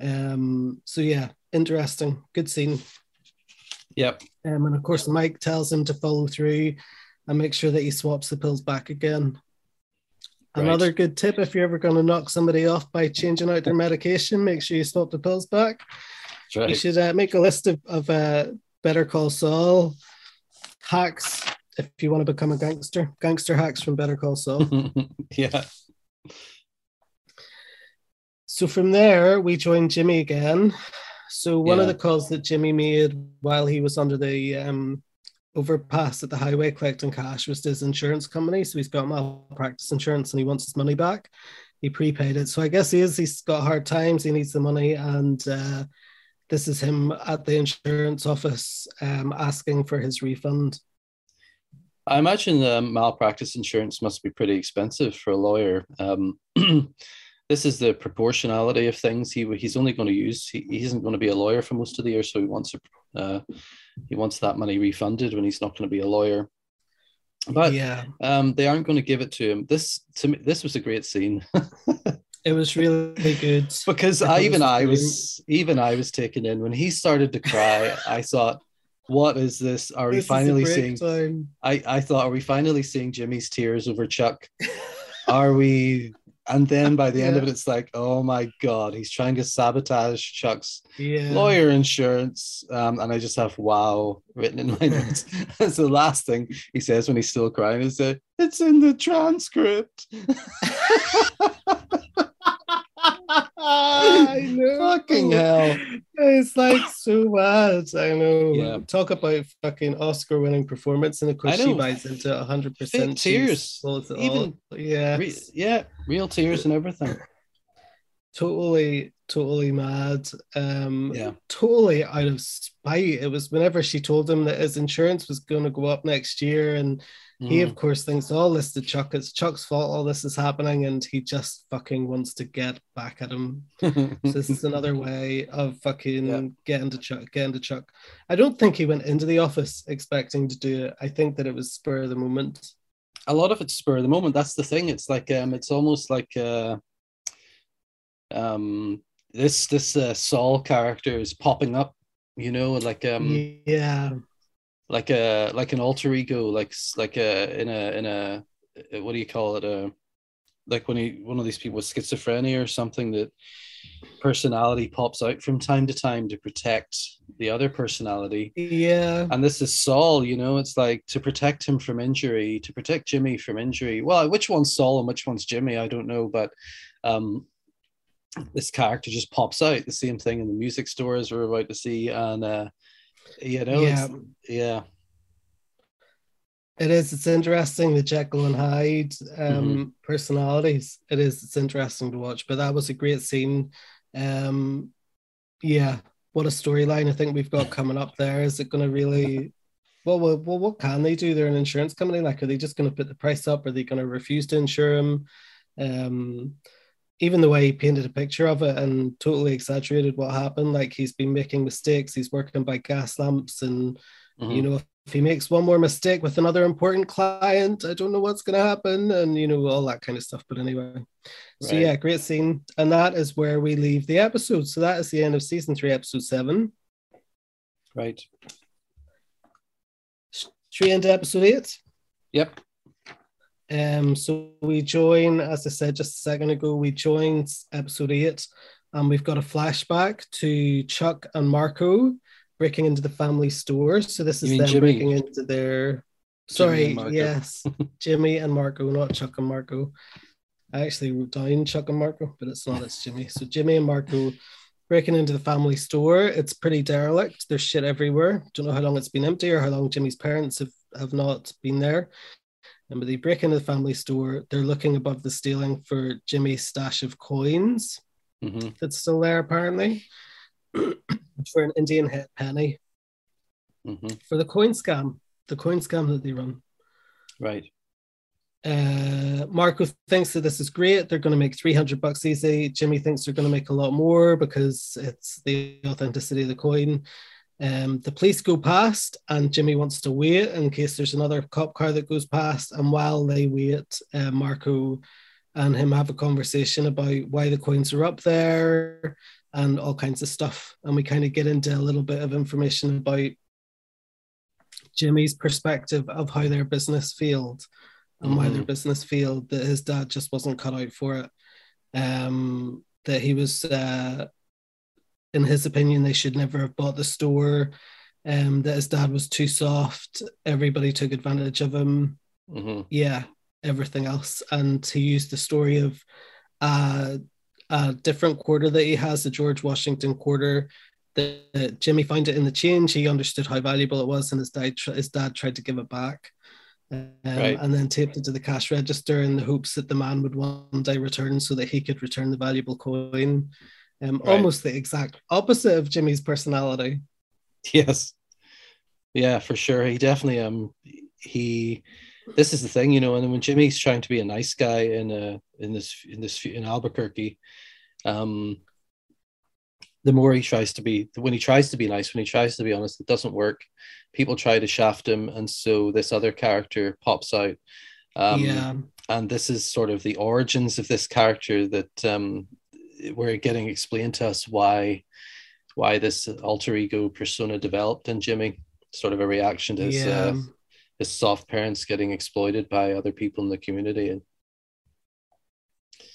Um, so, yeah, interesting. Good scene. Yep. Um, and, of course, Mike tells him to follow through and make sure that he swaps the pills back again. Right. Another good tip, if you're ever going to knock somebody off by changing out their medication, make sure you swap the pills back. That's right. You should uh, make a list of, of uh, Better Call Saul hacks, if you want to become a gangster. Gangster hacks from Better Call Saul. yeah. So from there, we join Jimmy again. So one yeah. of the calls that Jimmy made while he was under the um, overpass at the highway collecting cash was to his insurance company. So he's got malpractice insurance and he wants his money back. He prepaid it. So I guess he is. He's got hard times. He needs the money. And uh, this is him at the insurance office um, asking for his refund. I imagine the malpractice insurance must be pretty expensive for a lawyer. Um, this is the proportionality of things. He he's only going to use. He, he isn't going to be a lawyer for most of the year, so he wants a, uh, he wants that money refunded when he's not going to be a lawyer. But yeah, um, they aren't going to give it to him. This to me, this was a great scene. It was really good because I, even I was even I was taken in when he started to cry. I thought, what is this? Are we finally seeing? I, I thought, are we finally seeing Jimmy's tears over Chuck? Are we? And then by the yeah. end of it, it's like, oh my God, he's trying to sabotage Chuck's yeah. lawyer insurance. Um, and I just have wow written in my notes. That's the last thing he says when he's still crying is that it's in the transcript. I know. Fucking hell. It's like so bad. I know. Yeah. Talk about fucking Oscar winning performance, and of course she buys into one hundred percent fake tears. Even, yeah. Re- yeah, real tears and everything. Totally, totally mad. Um, yeah. Totally out of spite. It was whenever she told him that his insurance was going to go up next year, and he, of course, thinks all this to Chuck. It's Chuck's fault all this is happening, and he just fucking wants to get back at him. So this is another way of fucking yeah. getting to Chuck. Getting to Chuck. I don't think he went into the office expecting to do it. I think that it was spur of the moment. A lot of it's spur of the moment. That's the thing. It's like um, it's almost like uh, um, this this uh, Saul character is popping up. You know, like um, yeah. like a like an alter ego, like like a in a in a what do you call it? A like when he one of these people with schizophrenia or something, that personality pops out from time to time to protect the other personality. Yeah. And this is Saul, you know, it's like to protect him from injury, to protect Jimmy from injury. Well, which one's Saul and which one's Jimmy, I don't know, but um, this character just pops out. The same thing in the music store as we're about to see, and. Uh, You know, yeah. It's, yeah, it is. It's interesting, the Jekyll and Hyde um, mm-hmm. personalities. It is. It's interesting to watch. But that was a great scene. Um, yeah, what a storyline I think we've got coming up there. Is it going to really... Well, well, well, what can they do? They're an insurance company. Like, are they just going to put the price up? Are they going to refuse to insure him? Um, even the way he painted a picture of it and totally exaggerated what happened. Like, he's been making mistakes. He's working by gas lamps. And, mm-hmm. you know, if, if he makes one more mistake with another important client, I don't know what's going to happen. And, you know, all that kind of stuff. But anyway, right. So yeah, great scene. And that is where we leave the episode. So that is the end of season three, episode seven. Right. Straight into episode eight. Yep. Um. So we join, as I said just a second ago, we joined episode eight, and we've got a flashback to Chuck and Marco breaking into the family store. So this is them Jimmy? breaking into their... Sorry, yes. Jimmy and Marco, not Chuck and Marco. I actually wrote down Chuck and Marco, but it's not, it's Jimmy. So Jimmy and Marco breaking into the family store. It's pretty derelict. There's shit everywhere. Don't know how long it's been empty or how long Jimmy's parents have, have not been there. And they break into the family store. They're looking above the ceiling for Jimmy's stash of coins mm-hmm. that's still there, apparently, for an Indian head penny mm-hmm. for the coin scam, the coin scam that they run. Right. Uh, Marco thinks that this is great. They're going to make three hundred bucks easy. Jimmy thinks they're going to make a lot more because it's the authenticity of the coin. Um, the police go past and Jimmy wants to wait in case there's another cop car that goes past. And while they wait, uh, Marco and him have a conversation about why the coins are up there and all kinds of stuff. And we kind of get into a little bit of information about Jimmy's perspective of how their business failed. And why their business failed, that his dad just wasn't cut out for it. Um, that he was, uh, in his opinion, they should never have bought the store. Um, that his dad was too soft. Everybody took advantage of him. Mm-hmm. Yeah, everything else. And he used the story of uh, a different quarter that he has, the George Washington quarter. That, that Jimmy found it in the change. He understood how valuable it was, and his dad, his dad tried to give it back. Um, right. And then taped it to the cash register in the hopes that the man would one day return so that he could return the valuable coin. Um, right. Almost the exact opposite of Jimmy's personality. Yes. Yeah, for sure. He definitely, um, he, this is the thing, you know, and when Jimmy's trying to be a nice guy in a, in this, in this, in Albuquerque, um, the more he tries to be, when he tries to be nice, when he tries to be honest, it doesn't work. People try to shaft him. And so this other character pops out. Um, yeah. And this is sort of the origins of this character that um, we're getting explained to us why why this alter ego persona developed in Jimmy, sort of a reaction to his, yeah. uh, his soft parents getting exploited by other people in the community. And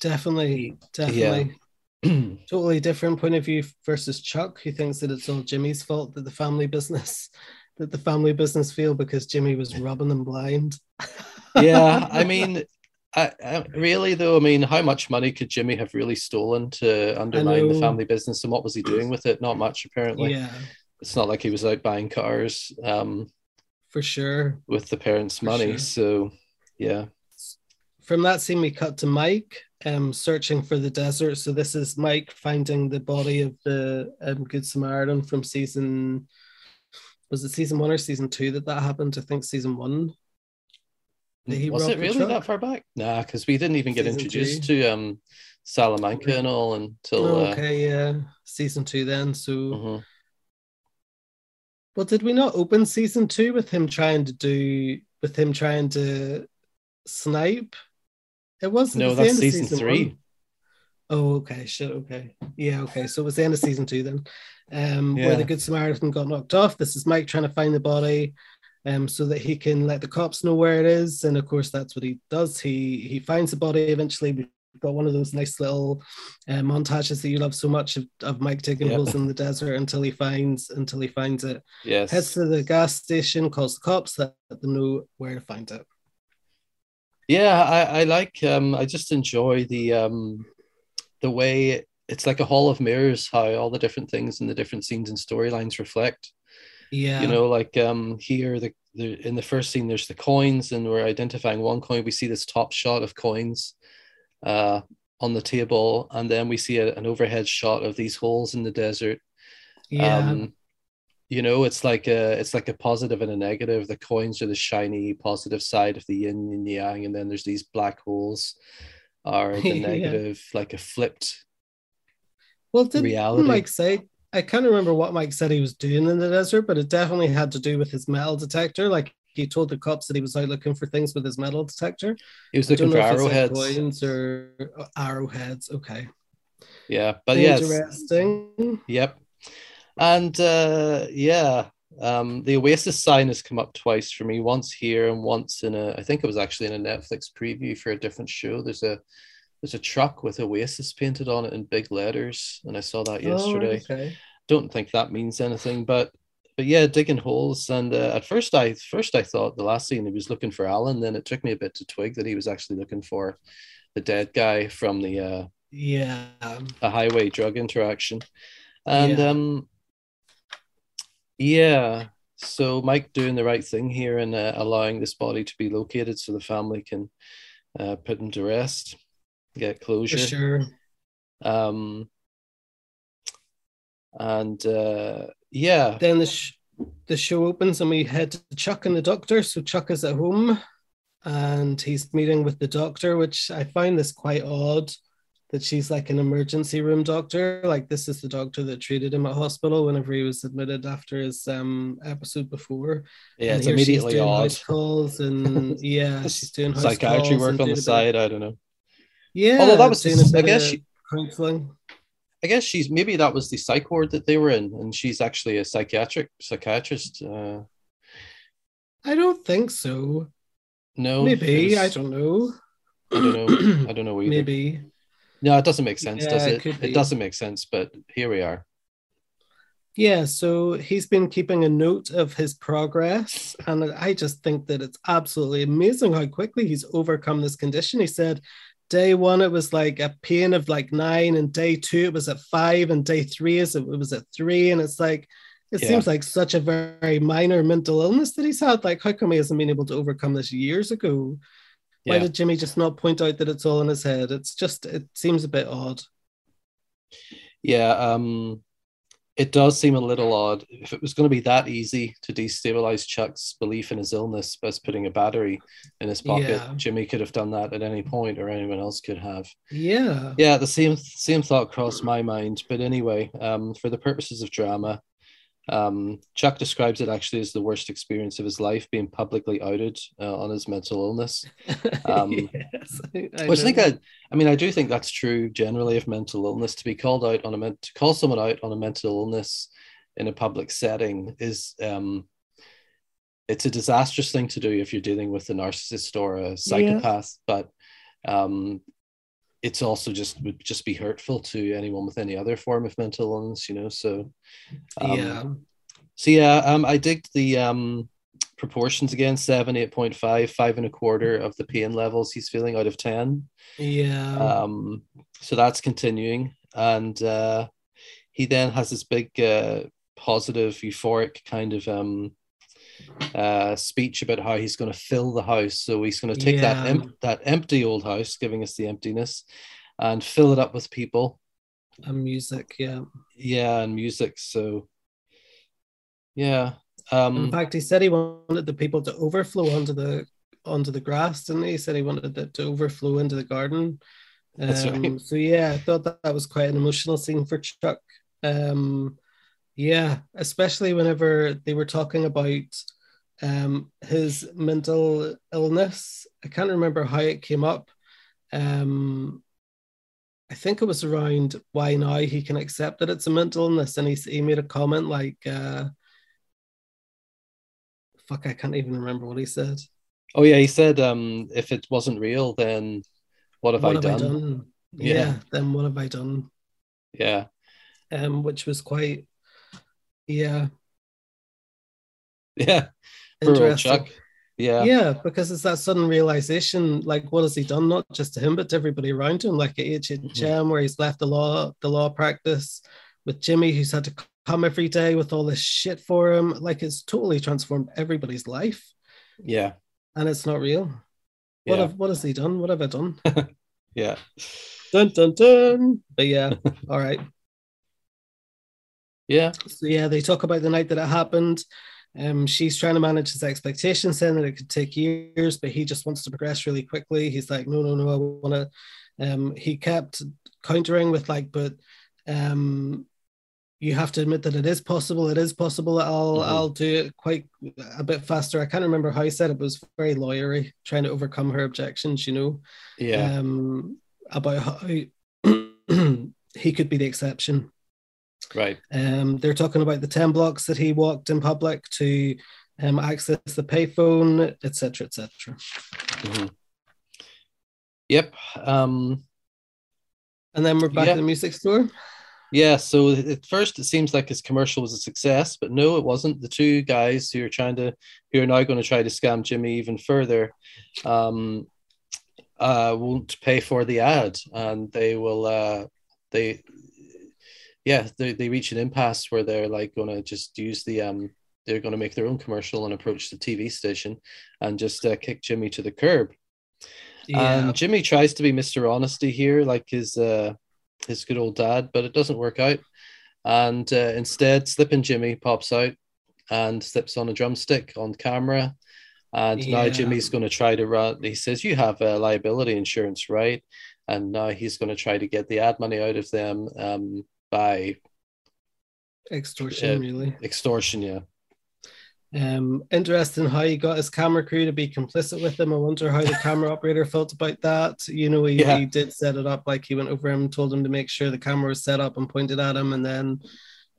Definitely, definitely. Yeah. Totally different point of view versus Chuck, who thinks that it's all Jimmy's fault that the family business that the family business failed because Jimmy was robbing them blind. Yeah, I mean, I, I, really though, I mean, how much money could Jimmy have really stolen to undermine the family business, and what was he doing with it? Not much, apparently. Yeah, it's not like he was out buying cars, um, for sure, with the parents' for money. Sure. So, yeah. From that scene, we cut to Mike um, searching for the desert. So this is Mike finding the body of the um, Good Samaritan from season, was it season one or season two that that happened? I think season one. He was it really that far back? Nah, because we didn't even get season introduced two. to um, Salamanca and all until... Oh, okay, uh... yeah. Season two then, so... Mm-hmm. Well, did we not open season two with him trying to do... With him trying to snipe... It wasn't no, that's season, season three. One. Oh, okay, shit, okay. Yeah, okay, so it was the end of season two then, um, yeah. where the Good Samaritan got knocked off. This is Mike trying to find the body um, so that he can let the cops know where it is. And, of course, that's what he does. He he finds the body eventually. We've got one of those nice little uh, montages that you love so much of, of Mike taking yeah. holes in the desert until he finds until he finds it. Yes. Heads to the gas station, calls the cops, let them know where to find it. Yeah, I, I like, um, I just enjoy the um, the way it's like a hall of mirrors, how all the different things and the different scenes and storylines reflect. Yeah. You know, like um, here, the, the in the first scene, there's the coins, and we're identifying one coin. We see this top shot of coins uh, on the table, and then we see a, an overhead shot of these holes in the desert. Yeah. Um, you know, it's like a it's like a positive and a negative. The coins are the shiny positive side of the yin and yang, and then there's these black holes are the negative, yeah. like a flipped well, didn't reality. Mike say, I can't remember what Mike said he was doing in the desert, but it definitely had to do with his metal detector. Like he told the cops that he was out looking for things with his metal detector. He was looking for arrowheads. Coins or arrowheads, okay. Yeah, but yeah. Interesting. Yep. And uh, yeah, um, the Oasis sign has come up twice for me, once here and once in a, I think it was actually in a Netflix preview for a different show. There's a there's a truck with Oasis painted on it in big letters, and I saw that yesterday. Oh, okay. Don't think that means anything, but but yeah, digging holes. And uh, at first I first I thought the last scene he was looking for Alan, then it took me a bit to twig that he was actually looking for the dead guy from the uh, yeah a highway drug interaction. And yeah. um. Yeah, so Mike doing the right thing here and uh, allowing this body to be located so the family can uh, put him to rest, get closure. For sure. Um, and uh, yeah. Then the, sh- the show opens and we head to Chuck and the doctor. So Chuck is at home and he's meeting with the doctor, which I find this quite odd. That she's like an emergency room doctor. Like this is the doctor that treated him at hospital whenever he was admitted after his um episode before. Yeah, and it's immediately she's doing odd. House calls and yeah, she's doing house psychiatry calls work on the side. Bit, I don't know. Yeah, although that was just, I guess she, counseling. I guess she's maybe that was the psych ward that they were in, and she's actually a psychiatric psychiatrist. Uh, I don't think so. No, maybe I don't know. I don't know. I don't know either. Maybe. No, it doesn't make sense, yeah, does it? It, it doesn't make sense, but here we are. Yeah, so he's been keeping a note of his progress, and I just think that it's absolutely amazing how quickly he's overcome this condition. He said day one, it was like a pain of like nine, and day two, it was at five, and day three, is it was at three, and it's like, it yeah. seems like such a very minor mental illness that he's had. Like, how come he hasn't been able to overcome this years ago? Why yeah. did Jimmy just not point out that it's all in his head? It's just, it seems a bit odd. Yeah, um, it does seem a little odd. If it was going to be that easy to destabilize Chuck's belief in his illness by putting a battery in his pocket, yeah. Jimmy could have done that at any point, or anyone else could have. Yeah. Yeah, the same same thought crossed my mind. But anyway, um, for the purposes of drama, um, Chuck describes it actually as the worst experience of his life, being publicly outed uh, on his mental illness. Um, yes, I, I which I think I, I mean, I do think that's true generally of mental illness. To be called out on a men- to call someone out on a mental illness in a public setting is um, it's a disastrous thing to do if you're dealing with a narcissist or a psychopath. Yeah. But um, it's also just would just be hurtful to anyone with any other form of mental illness, you know. So, um, yeah. So yeah, um, I digged the um proportions again: seven, eight point five, five and a quarter of the pain levels he's feeling out of ten. Yeah. Um. So that's continuing, and uh, he then has this big uh, positive, euphoric kind of um uh speech about how he's going to fill the house, so he's going to take yeah. that em- that empty old house, giving us the emptiness, and fill it up with people and music. Yeah yeah and music. So yeah um in fact, he said he wanted the people to overflow onto the onto the grass, didn't he? He said he wanted it to overflow into the garden. um, That's right. So yeah, I thought that, that was quite an emotional scene for Chuck. um Yeah, especially whenever they were talking about um, his mental illness. I can't remember how it came up. Um, I think it was around why now he can accept that it's a mental illness. And he, he made a comment like, uh, fuck, I can't even remember what he said. Oh, yeah, he said, um, if it wasn't real, then what have, what I, have done? I done? Yeah. yeah, then what have I done? Yeah. Um, which was quite... Yeah. Yeah. For old Chuck. Yeah. Yeah, because it's that sudden realization, like what has he done, not just to him, but to everybody around him, like at H H M, mm-hmm. where he's left the law, the law practice with Jimmy, who's had to come every day with all this shit for him. Like it's totally transformed everybody's life. Yeah. And it's not real. Yeah. What have what has he done? What have I done? yeah. Dun dun dun. But yeah, all right. Yeah. So yeah, they talk about the night that it happened. Um, she's trying to manage his expectations, saying that it could take years, but he just wants to progress really quickly. He's like, no, no, no, I want to. Um, he kept countering with like, but um, you have to admit that it is possible. It is possible. I'll, mm-hmm. I'll do it quite a bit faster. I can't remember how he said it, but it was very lawyery, trying to overcome her objections. You know, yeah, um, about how he could be the exception. Right. Um, they're talking about the ten blocks that he walked in public to um, access the payphone, et cetera, et cetera. Mm-hmm. Yep. Um, and then we're back yeah. at the music store. Yeah. So at first, it seems like his commercial was a success, but no, it wasn't. The two guys who are trying to, who are now going to try to scam Jimmy even further, um, uh, won't pay for the ad, and they will. Uh, they. Yeah, they they reach an impasse where they're like going to just use the um they're going to make their own commercial and approach the T V station and just uh, kick Jimmy to the curb. Yeah. And Jimmy tries to be Mister Honesty here, like his uh his good old dad, but it doesn't work out. And uh, instead, Slippin' Jimmy pops out and slips on a drumstick on camera. And yeah. now Jimmy's going to try to run. He says, "You have uh, liability insurance, right?" And now he's going to try to get the ad money out of them. Um. By extortion, uh, really. Extortion, yeah. Um, interesting how he got his camera crew to be complicit with him. I wonder how the camera operator felt about that. You know, he, yeah. he did set it up, like he went over him, told him to make sure the camera was set up and pointed at him. And then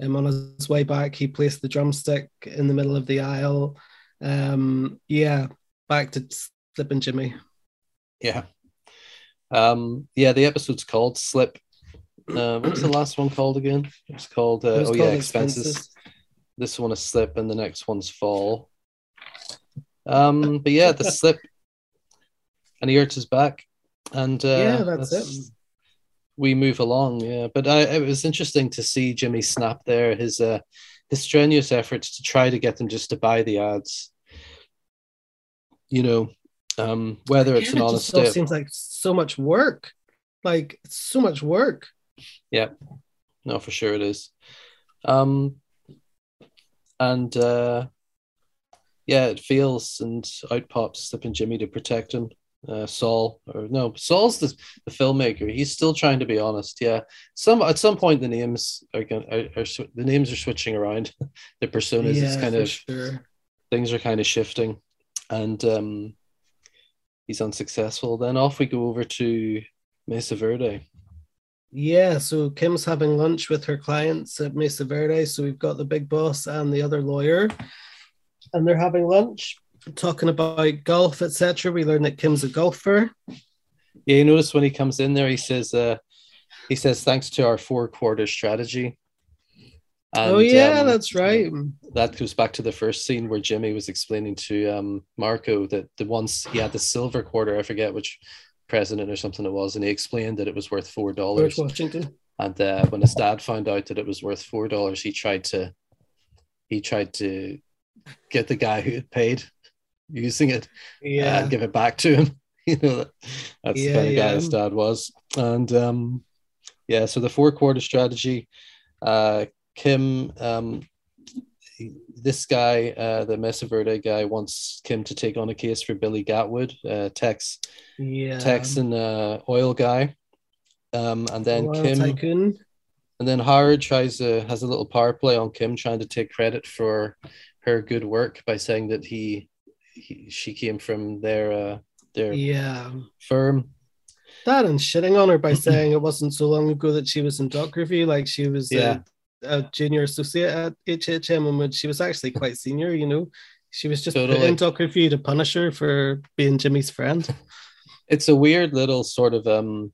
um, on his way back, he placed the drumstick in the middle of the aisle. Um, yeah, back to Slippin' Jimmy. Yeah. Um, yeah, the episode's called Slip. Uh, what was the last one called again? It's called uh, it was oh called yeah expenses. expenses. This one is slip, and the next one's fall. Um, but yeah, the slip, and he hurts his back, and uh, yeah, that's, that's it. We move along, yeah. But I, it was interesting to see Jimmy snap there. His uh, his strenuous efforts to try to get them just to buy the ads. You know, um, whether it's an honest. It seems like so much work. Like it's so much work. Yeah, no, for sure it is. Um, and uh, yeah, it feels, and out pops Slippin' Jimmy to protect him. Uh, Saul, or no, Saul's the, the filmmaker. He's still trying to be honest. Yeah, some at some point the names are going, are, are the names are switching around. The personas, yeah, it's kind of sure. things are kind of shifting, and um, he's unsuccessful. Then off we go over to Mesa Verde. Yeah, so Kim's having lunch with her clients at Mesa Verde. So we've got the big boss and the other lawyer, and they're having lunch, talking about golf, et cetera. We learn that Kim's a golfer. Yeah, you notice when he comes in there, he says, uh, he says, thanks to our four-quarter strategy. And, oh, yeah, um, that's right. That goes back to the first scene where Jimmy was explaining to um, Marco that the once he had the silver quarter, I forget which president or something it was, and he explained that it was worth four dollars. Washington. And uh, when his dad found out that it was worth four dollars, he tried to he tried to get the guy who had paid using it, yeah, and give it back to him. You know, that, that's yeah, the kind of yeah. guy his dad was. And um, yeah, so the four quarter strategy. Uh, Kim, um, this guy, uh, the Mesa Verde guy, wants Kim to take on a case for Billy Gatwood, uh, Tex, yeah. Texan uh, oil guy, um, and then oil Kim, tycoon. And then Howard tries a, has a little power play on Kim, trying to take credit for her good work by saying that he, he she came from their uh, their yeah firm. That, and shitting on her by saying it wasn't so long ago that she was in doc review, like she was yeah. Uh, a junior associate at H H M, and when she was actually quite senior, you know, she was just totally put in doc review to punish her for being Jimmy's friend. It's a weird little sort of um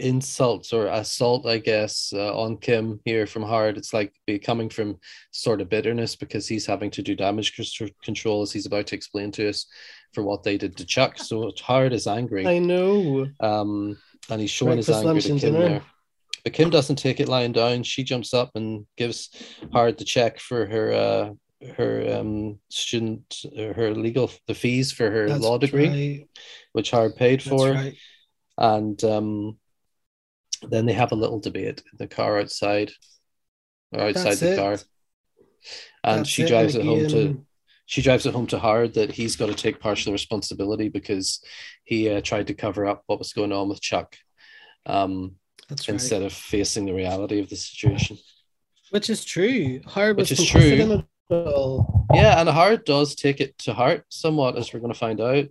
insults or assault, I guess, uh, on Kim here from Howard. It's like coming from sort of bitterness because he's having to do damage control, as he's about to explain to us, for what they did to Chuck. So Howard is angry. I know. Um, and he's showing his anger to Kim dinner. there. But Kim doesn't take it lying down. She jumps up and gives Howard the check for her uh, her um, student, her legal, the fees for her That's law degree, right. which Howard paid That's for. Right. And um, then they have a little debate in the car outside. or outside That's the it. car. And That's she it. drives and it home Ian... to she drives it home to Howard that he's got to take partial responsibility because he uh, tried to cover up what was going on with Chuck, um, That's right. instead of facing the reality of the situation. Which is true. Howard was Which is true. Yeah, and Howard does take it to heart somewhat, as we're going to find out.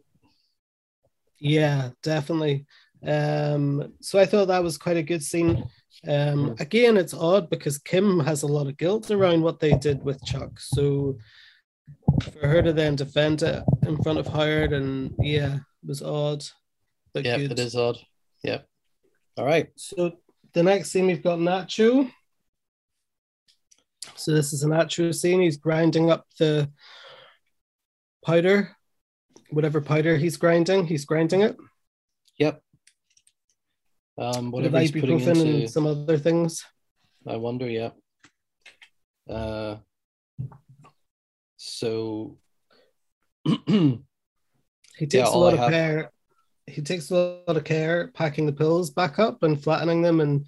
Yeah, definitely. Um, so I thought that was quite a good scene. Um, again, it's odd because Kim has a lot of guilt around what they did with Chuck. So for her to then defend it in front of Howard, and yeah, it was odd. Yeah, it is odd. Yeah. All right. So the next scene, we've got Nacho. So this is an actual scene. He's grinding up the powder, whatever powder he's grinding. He's grinding it. Yep. Um, whatever he's putting into. And some other things. I wonder. Yeah. Uh. So. he takes yeah, a lot I of have... care. He takes a lot of care packing the pills back up and flattening them and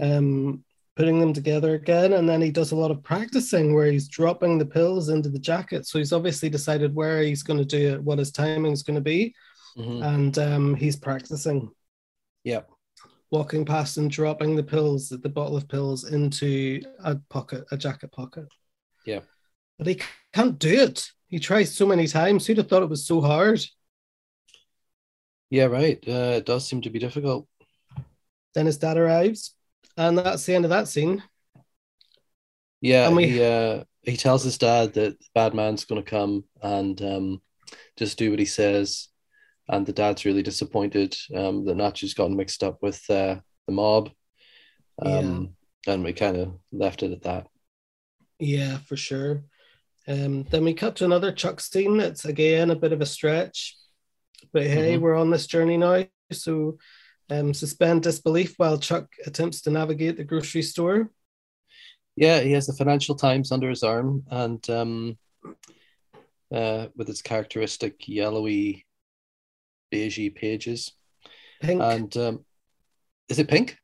um. putting them together again, and then he does a lot of practicing where he's dropping the pills into the jacket. So he's obviously decided where he's going to do it, what his timing is going to be, mm-hmm. and um, he's practicing. Yep. Walking past and dropping the pills, the bottle of pills, into a pocket, a jacket pocket. Yeah. But he can't do it. He tries so many times. Who'd have thought it was so hard? Yeah, right. Uh, it does seem to be difficult. Then his dad arrives. And that's the end of that scene. Yeah, we... he, uh, he tells his dad that the bad man's going to come and um, just do what he says. And the dad's really disappointed um, that Nacho's gotten mixed up with uh, the mob. Um, yeah. And we kind of left it at that. Yeah, for sure. Um, then we cut to another Chuck scene. It's, again, a bit of a stretch. But hey, mm-hmm. we're on this journey now, so... Um, suspend disbelief while Chuck attempts to navigate the grocery store. Yeah, he has the Financial Times under his arm, and um, uh, with its characteristic yellowy, beigey pages. Pink. And um, is it pink?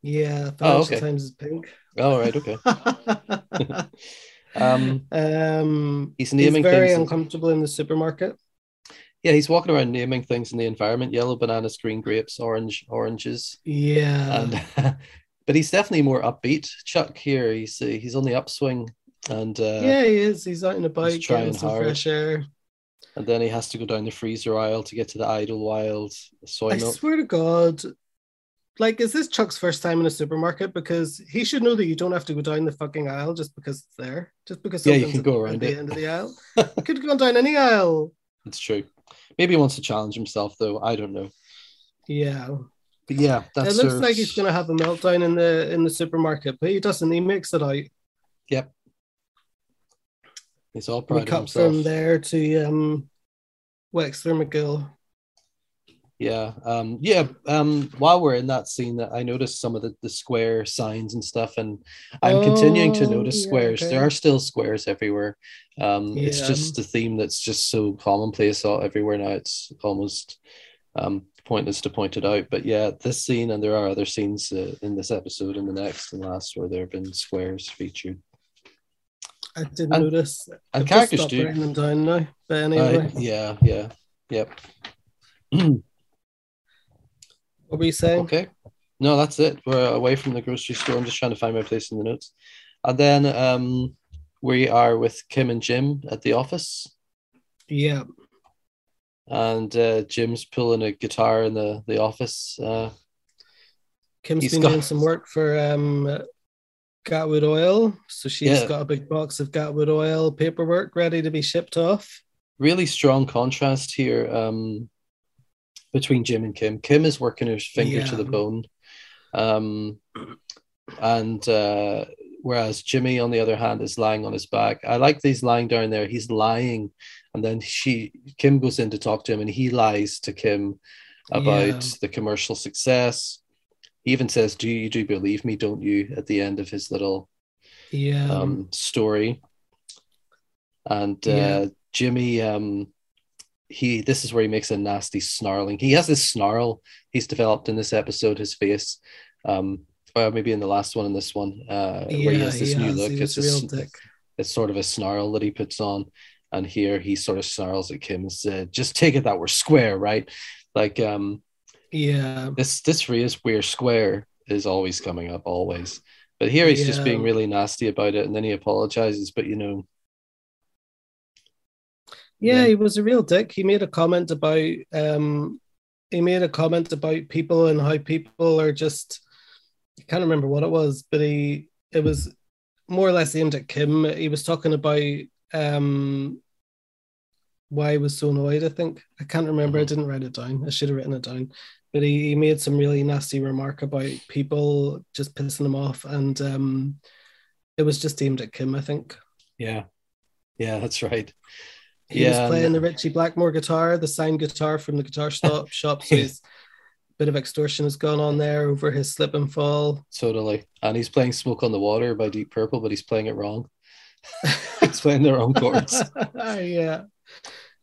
Yeah, Financial oh, okay. Times is pink. Oh, right, okay. um, um, he's naming he's very things uncomfortable in the supermarket. Yeah, he's walking around naming things in the environment: yellow bananas, green grapes, orange oranges. Yeah, and, but he's definitely more upbeat. Chuck here, he's he's on the upswing, and uh, yeah, he is. He's out and about, getting some hard. fresh air. And then he has to go down the freezer aisle to get to the Idle Wild soy I milk. I swear to God, like, is this Chuck's first time in a supermarket? Because he should know that you don't have to go down the fucking aisle just because it's there, just because yeah, you can go around at the end of the aisle. You could go down any aisle. It's true. Maybe he wants to challenge himself, though. I don't know. Yeah. But yeah, that's it looks her... like he's going to have a meltdown in the in the supermarket, but he doesn't. He makes it out. Yep. He's all proud we of cut himself. From there to um, Wexler McGill. Yeah. Um, yeah. Um, while we're in that scene, I noticed some of the, the square signs and stuff, and I'm oh, continuing to notice yeah, squares. Okay. There are still squares everywhere. Um, yeah. It's just a theme that's just so commonplace everywhere now. It's almost um, pointless to point it out. But yeah, this scene, and there are other scenes uh, in this episode and the next and last where there have been squares featured. I didn't and, notice. And I've characters do. Them down now, but anyway. Uh, yeah. Yeah. Yep. What were you saying? Okay. No, that's it. We're away from the grocery store. I'm just trying to find my place in the notes. And then um, we are with Kim and Jim at the office. Yeah. And uh, Jim's pulling a guitar in the, the office. Uh, Kim's been got... doing some work for um, Gatwood Oil. So she's yeah. got a big box of Gatwood Oil paperwork ready to be shipped off. Really strong contrast here. Um Between Jim and Kim. Kim is working her finger yeah. to the bone. Um, and uh, whereas Jimmy, on the other hand, is lying on his back. I like that he's lying down there. He's lying. And then she, Kim goes in to talk to him, and he lies to Kim about yeah. the commercial success. He even says, do you do believe me, don't you? At the end of his little yeah. um, story. And uh, yeah. Jimmy... Um, He this is where he makes a nasty snarling. He has this snarl he's developed in this episode, his face, um, uh, maybe in the last one and this one, uh, yeah, where he has this yeah, new look. It's, it's, a, it's sort of a snarl that he puts on. And here he sort of snarls at Kim and said, just take it that we're square, right? Like, um, yeah, this, this phrase, we're square, is always coming up, always. But here he's yeah. just being really nasty about it. And then he apologizes, but you know. Yeah, yeah, he was a real dick. He made a comment about, um, he made a comment about people and how people are just, I can't remember what it was, but he, it was more or less aimed at Kim. He was talking about um, why he was so annoyed, I think. I can't remember. I didn't write it down. I should have written it down. But he, he made some really nasty remark about people just pissing him off. And um, it was just aimed at Kim, I think. Yeah. Yeah, that's right. He yeah, was playing the Ritchie Blackmore guitar, the signed guitar from the guitar shop. shop so his bit of extortion has gone on there over his slip and fall. Totally. And he's playing Smoke on the Water by Deep Purple, but he's playing it wrong. He's playing the wrong chords. yeah.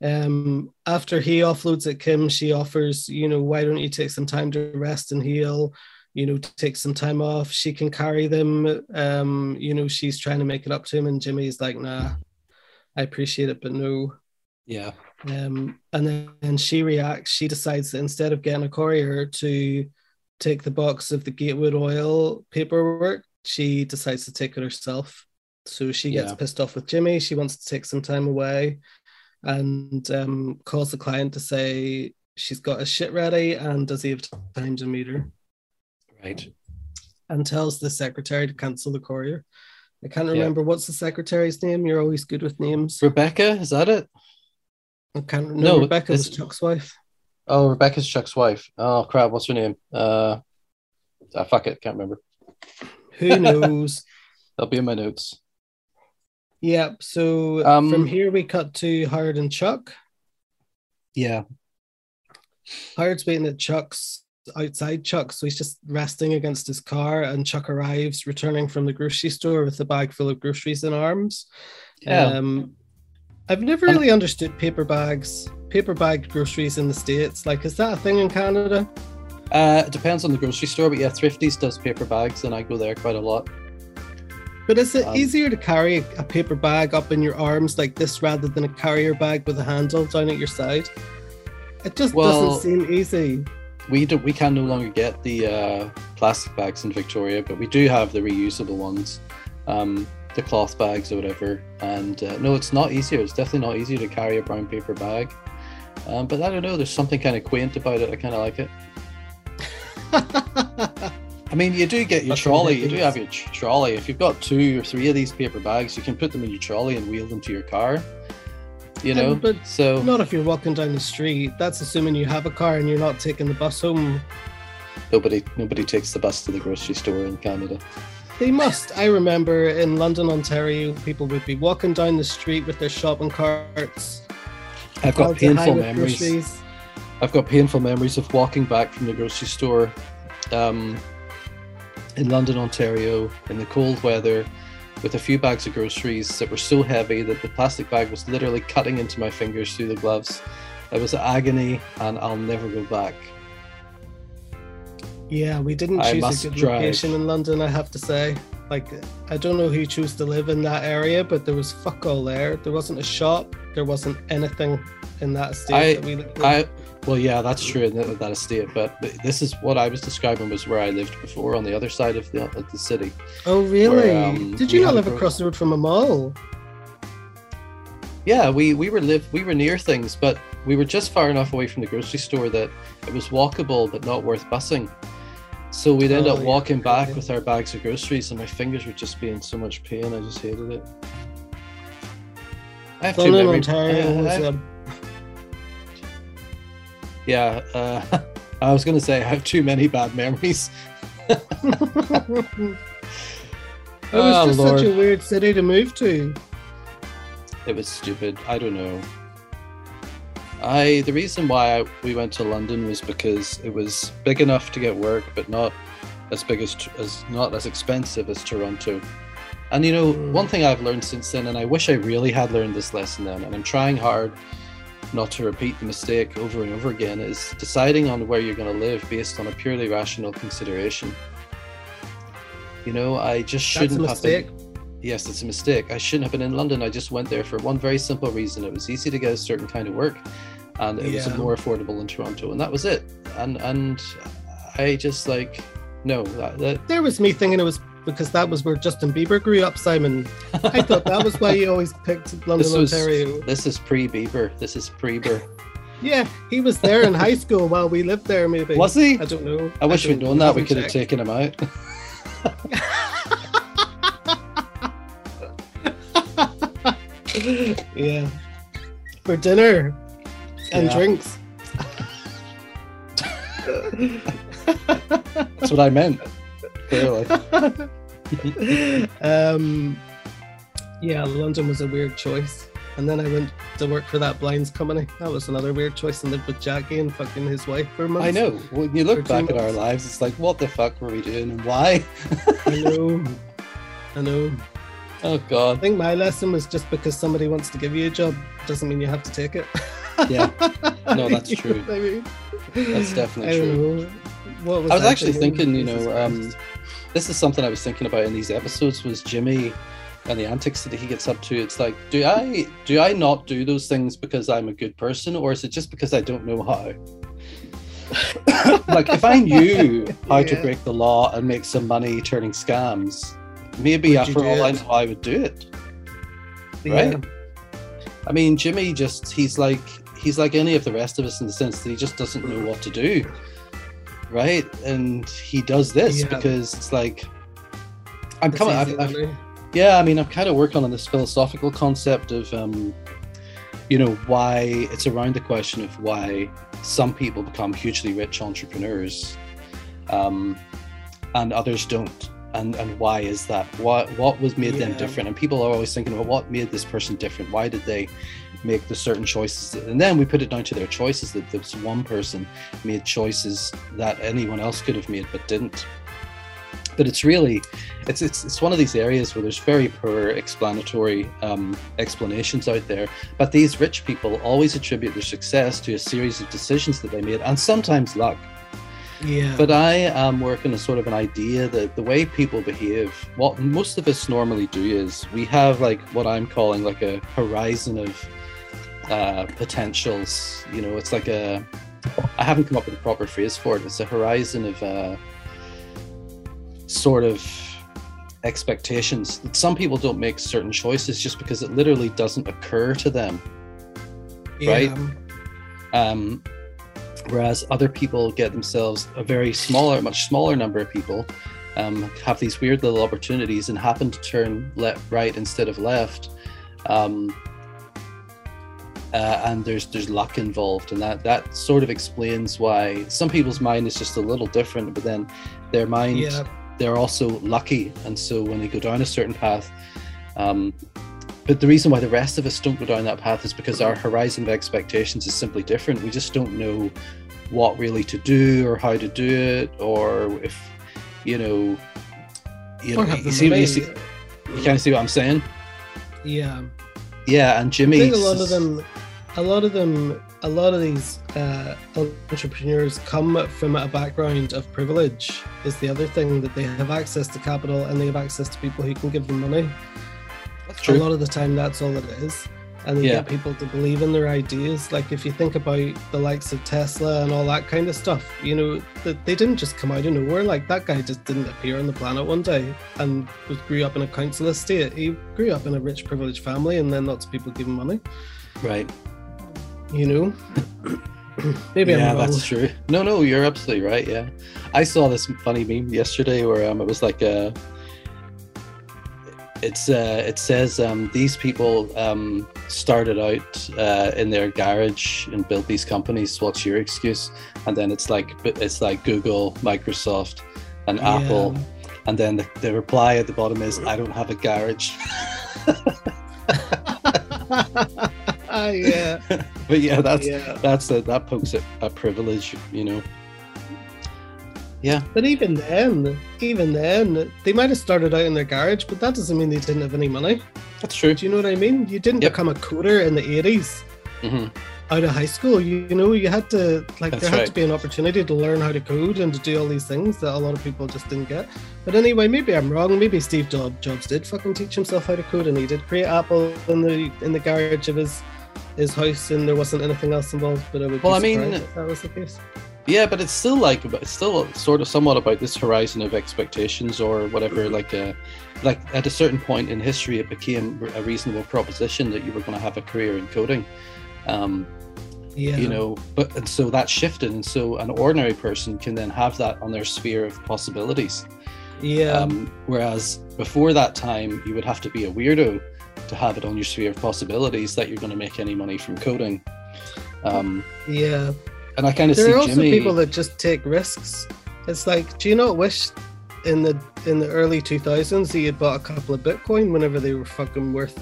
Um, after he offloads at Kim, she offers, you know, why don't you take some time to rest and heal? You know, to take some time off. She can carry them. Um, you know, she's trying to make it up to him, and Jimmy's like, nah. I appreciate it, but no. Yeah. Um, and then and she reacts. She decides that instead of getting a courier to take the box of the Gatwood Oil paperwork, she decides to take it herself. So she gets yeah. pissed off with Jimmy. She wants to take some time away and um, calls the client to say she's got his shit ready and does he have time to meet her? Right. And tells the secretary to cancel the courier. I can't remember yeah. what's the secretary's name. You're always good with names. Rebecca, is that it? I can't remember. No, Rebecca was Chuck's wife. Oh, Rebecca's Chuck's wife. Oh crap, what's her name? Uh, oh, fuck it, can't remember. Who knows? That'll be in my notes. Yeah. So um, from here we cut to Howard and Chuck. Yeah. Howard's waiting at Chuck's. Outside Chuck, so he's just resting against his car, and Chuck arrives, returning from the grocery store with a bag full of groceries in arms. Yeah. Um, I've never really um, understood paper bags, paper bagged groceries in the States. Like, is that a thing in Canada? Uh, it depends on the grocery store, but yeah, Thrifty's does paper bags, and I go there quite a lot. But is it um, easier to carry a, a paper bag up in your arms like this rather than a carrier bag with a handle down at your side? It just well, doesn't seem easy. We do, we can no longer get the uh, plastic bags in Victoria, but we do have the reusable ones, um, the cloth bags or whatever. And uh, no, it's not easier. It's definitely not easier to carry a brown paper bag. Um, but I don't know. There's something kind of quaint about it. I kind of like it. I mean, you do get your That's trolley. Ridiculous. You do have your tr- trolley. If you've got two or three of these paper bags, you can put them in your trolley and wheel them to your car. You know, um, but so not if you're walking down the street. That's assuming you have a car and you're not taking the bus home. Nobody, nobody takes the bus to the grocery store in Canada. They must. I remember in London, Ontario, people would be walking down the street with their shopping carts. I've got painful memories. Groceries. I've got painful memories of walking back from the grocery store um, in London, Ontario, in the cold weather, with a few bags of groceries that were so heavy that the plastic bag was literally cutting into my fingers through the gloves. It was agony, and I'll never go back. Yeah, we didn't choose a good drive. Location in London, I have to say. Like, I don't know who chose to live in that area, but there was fuck all there. There wasn't a shop. There wasn't anything in that estate I, that we lived in. I, well, yeah, that's true in that, that estate, but this is what I was describing was where I lived before on the other side of the, of the city. Oh, really? Where, um, Did you not live across the road from a mall? Yeah, we, we were live we were near things, but we were just far enough away from the grocery store that it was walkable, but not worth busing. So we'd end oh, up walking yeah, back yeah. with our bags of groceries, and my fingers would just be in so much pain. I just hated it. I have two memories. Yeah, uh, I was going to say I have too many bad memories. It was oh, just Lord. such a weird city to move to. It was stupid. I don't know. I the reason why I, we went to London was because it was big enough to get work, but not as big as as not as expensive as Toronto. And you know, mm. one thing I've learned since then, and I wish I really had learned this lesson then, and I'm trying hard not to repeat the mistake over and over again, is deciding on where you're going to live based on a purely rational consideration. You know, I just shouldn't have been. Yes, it's a mistake. I shouldn't have been in London. I just went there for one very simple reason. It was easy to get a certain kind of work, and it yeah. was more affordable in Toronto, and that was it. And and I just like, no. That, that... There was me thinking it was because that was where Justin Bieber grew up, Simon. I thought that was why you always picked London, this was, Ontario. This is pre-Bieber. This is pre-Bieber. Yeah, he was there in high school while we lived there, maybe. Was he? I don't know. I wish I we'd known that. We could check. have taken him out. Yeah. For dinner and yeah. drinks. That's what I meant. Clearly. um, yeah, London was a weird choice. And then I went to work for that blinds company. That was another weird choice, and lived with Jackie and fucking his wife for months. I know. When you look back at our lives, it's like, what the fuck were we doing and why? I know. I know. Oh, God. I think my lesson was just because somebody wants to give you a job doesn't mean you have to take it. Yeah. No, that's true. I mean? That's definitely I true. Know. What was I was that actually thing? thinking, you know, um, this is something I was thinking about in these episodes was Jimmy and the antics that he gets up to. It's like, do I do I not do those things because I'm a good person, or is it just because I don't know how? Like, if I knew how yeah. to break the law and make some money turning scams, maybe after all I know I would do it. Yeah. Right? I mean, Jimmy just, he's like, he's like any of the rest of us in the sense that he just doesn't know what to do. Right? And he does this yeah. because it's like, I'm coming, I've, I've, yeah, I mean, I'm kind of working on this philosophical concept of, um, you know, why it's around the question of why some people become hugely rich entrepreneurs um, and others don't. And and why is that? What what was made yeah. them different? And people are always thinking about, well, what made this person different? Why did they make the certain choices? And then we put it down to their choices, that this one person made choices that anyone else could have made but didn't. But it's really, it's it's it's one of these areas where there's very poor explanatory um, explanations out there. But these rich people always attribute their success to a series of decisions that they made, and sometimes luck. Yeah. But I am working a sort of an idea that the way people behave, what most of us normally do is we have like what I'm calling like a horizon of uh, potentials. You know, it's like a, I haven't come up with a proper phrase for it. It's a horizon of uh, sort of expectations. Some people don't make certain choices just because it literally doesn't occur to them. Yeah. Right? Um, Whereas other people get themselves a very smaller, much smaller number of people um, have these weird little opportunities and happen to turn left, right instead of left. Um, uh, and there's there's luck involved, and that, that sort of explains why some people's mind is just a little different, but then their mind, yeah. they're also lucky. And so when they go down a certain path, um, but the reason why the rest of us don't go down that path is because our horizon of expectations is simply different. We just don't know what really to do or how to do it, or if, you know, you, know, you, see, you, see, you kind of see what I'm saying? Yeah. Yeah, and Jimmy. I think a lot of them, a lot of them, a lot of these uh, entrepreneurs come from a background of privilege. Is the other thing, that they have access to capital and they have access to people who can give them money. True. A lot of the time that's all it is, and they yeah. get people to believe in their ideas. Like, if you think about the likes of Tesla and all that kind of stuff, you know, that they didn't just come out of nowhere. Like, that guy just didn't appear on the planet one day and was, grew up in a council estate. He grew up in a rich, privileged family, and then lots of people give him money, right? You know. Maybe yeah, I'm wrong. That's true. No, no, you're absolutely right. Yeah, I saw this funny meme yesterday where um, it was like a. It's uh, it says um, these people um, started out uh, in their garage and built these companies. What's your excuse? And then it's like it's like Google, Microsoft, and yeah. Apple. And then the, the reply at the bottom is, "I don't have a garage." Yeah. But yeah, that's yeah. that's a, that pokes at a privilege, you know. Yeah, but even then, even then, they might have started out in their garage, but that doesn't mean they didn't have any money. That's true. Do you know what I mean? You didn't yep. become a coder in the eighties, mm-hmm. out of high school, you, you know, you had to, like, That's there had right. to be an opportunity to learn how to code and to do all these things that a lot of people just didn't get. But anyway, maybe I'm wrong. Maybe Steve Jobs did fucking teach himself how to code, and he did create Apple in the in the garage of his his house, and there wasn't anything else involved. But I would well, be I mean, if that was the case. Yeah, but it's still like it's still sort of somewhat about this horizon of expectations or whatever. Like, a, like at a certain point in history, it became a reasonable proposition that you were going to have a career in coding. Um, yeah. You know, but and so that shifted, and so an ordinary person can then have that on their sphere of possibilities. Yeah. Um, whereas before that time, you would have to be a weirdo to have it on your sphere of possibilities that you're going to make any money from coding. Um, yeah. And I kind of there see are also Jimmy... people that just take risks. It's like, do you not wish in the in the early two thousands that you had bought a couple of Bitcoin whenever they were fucking worth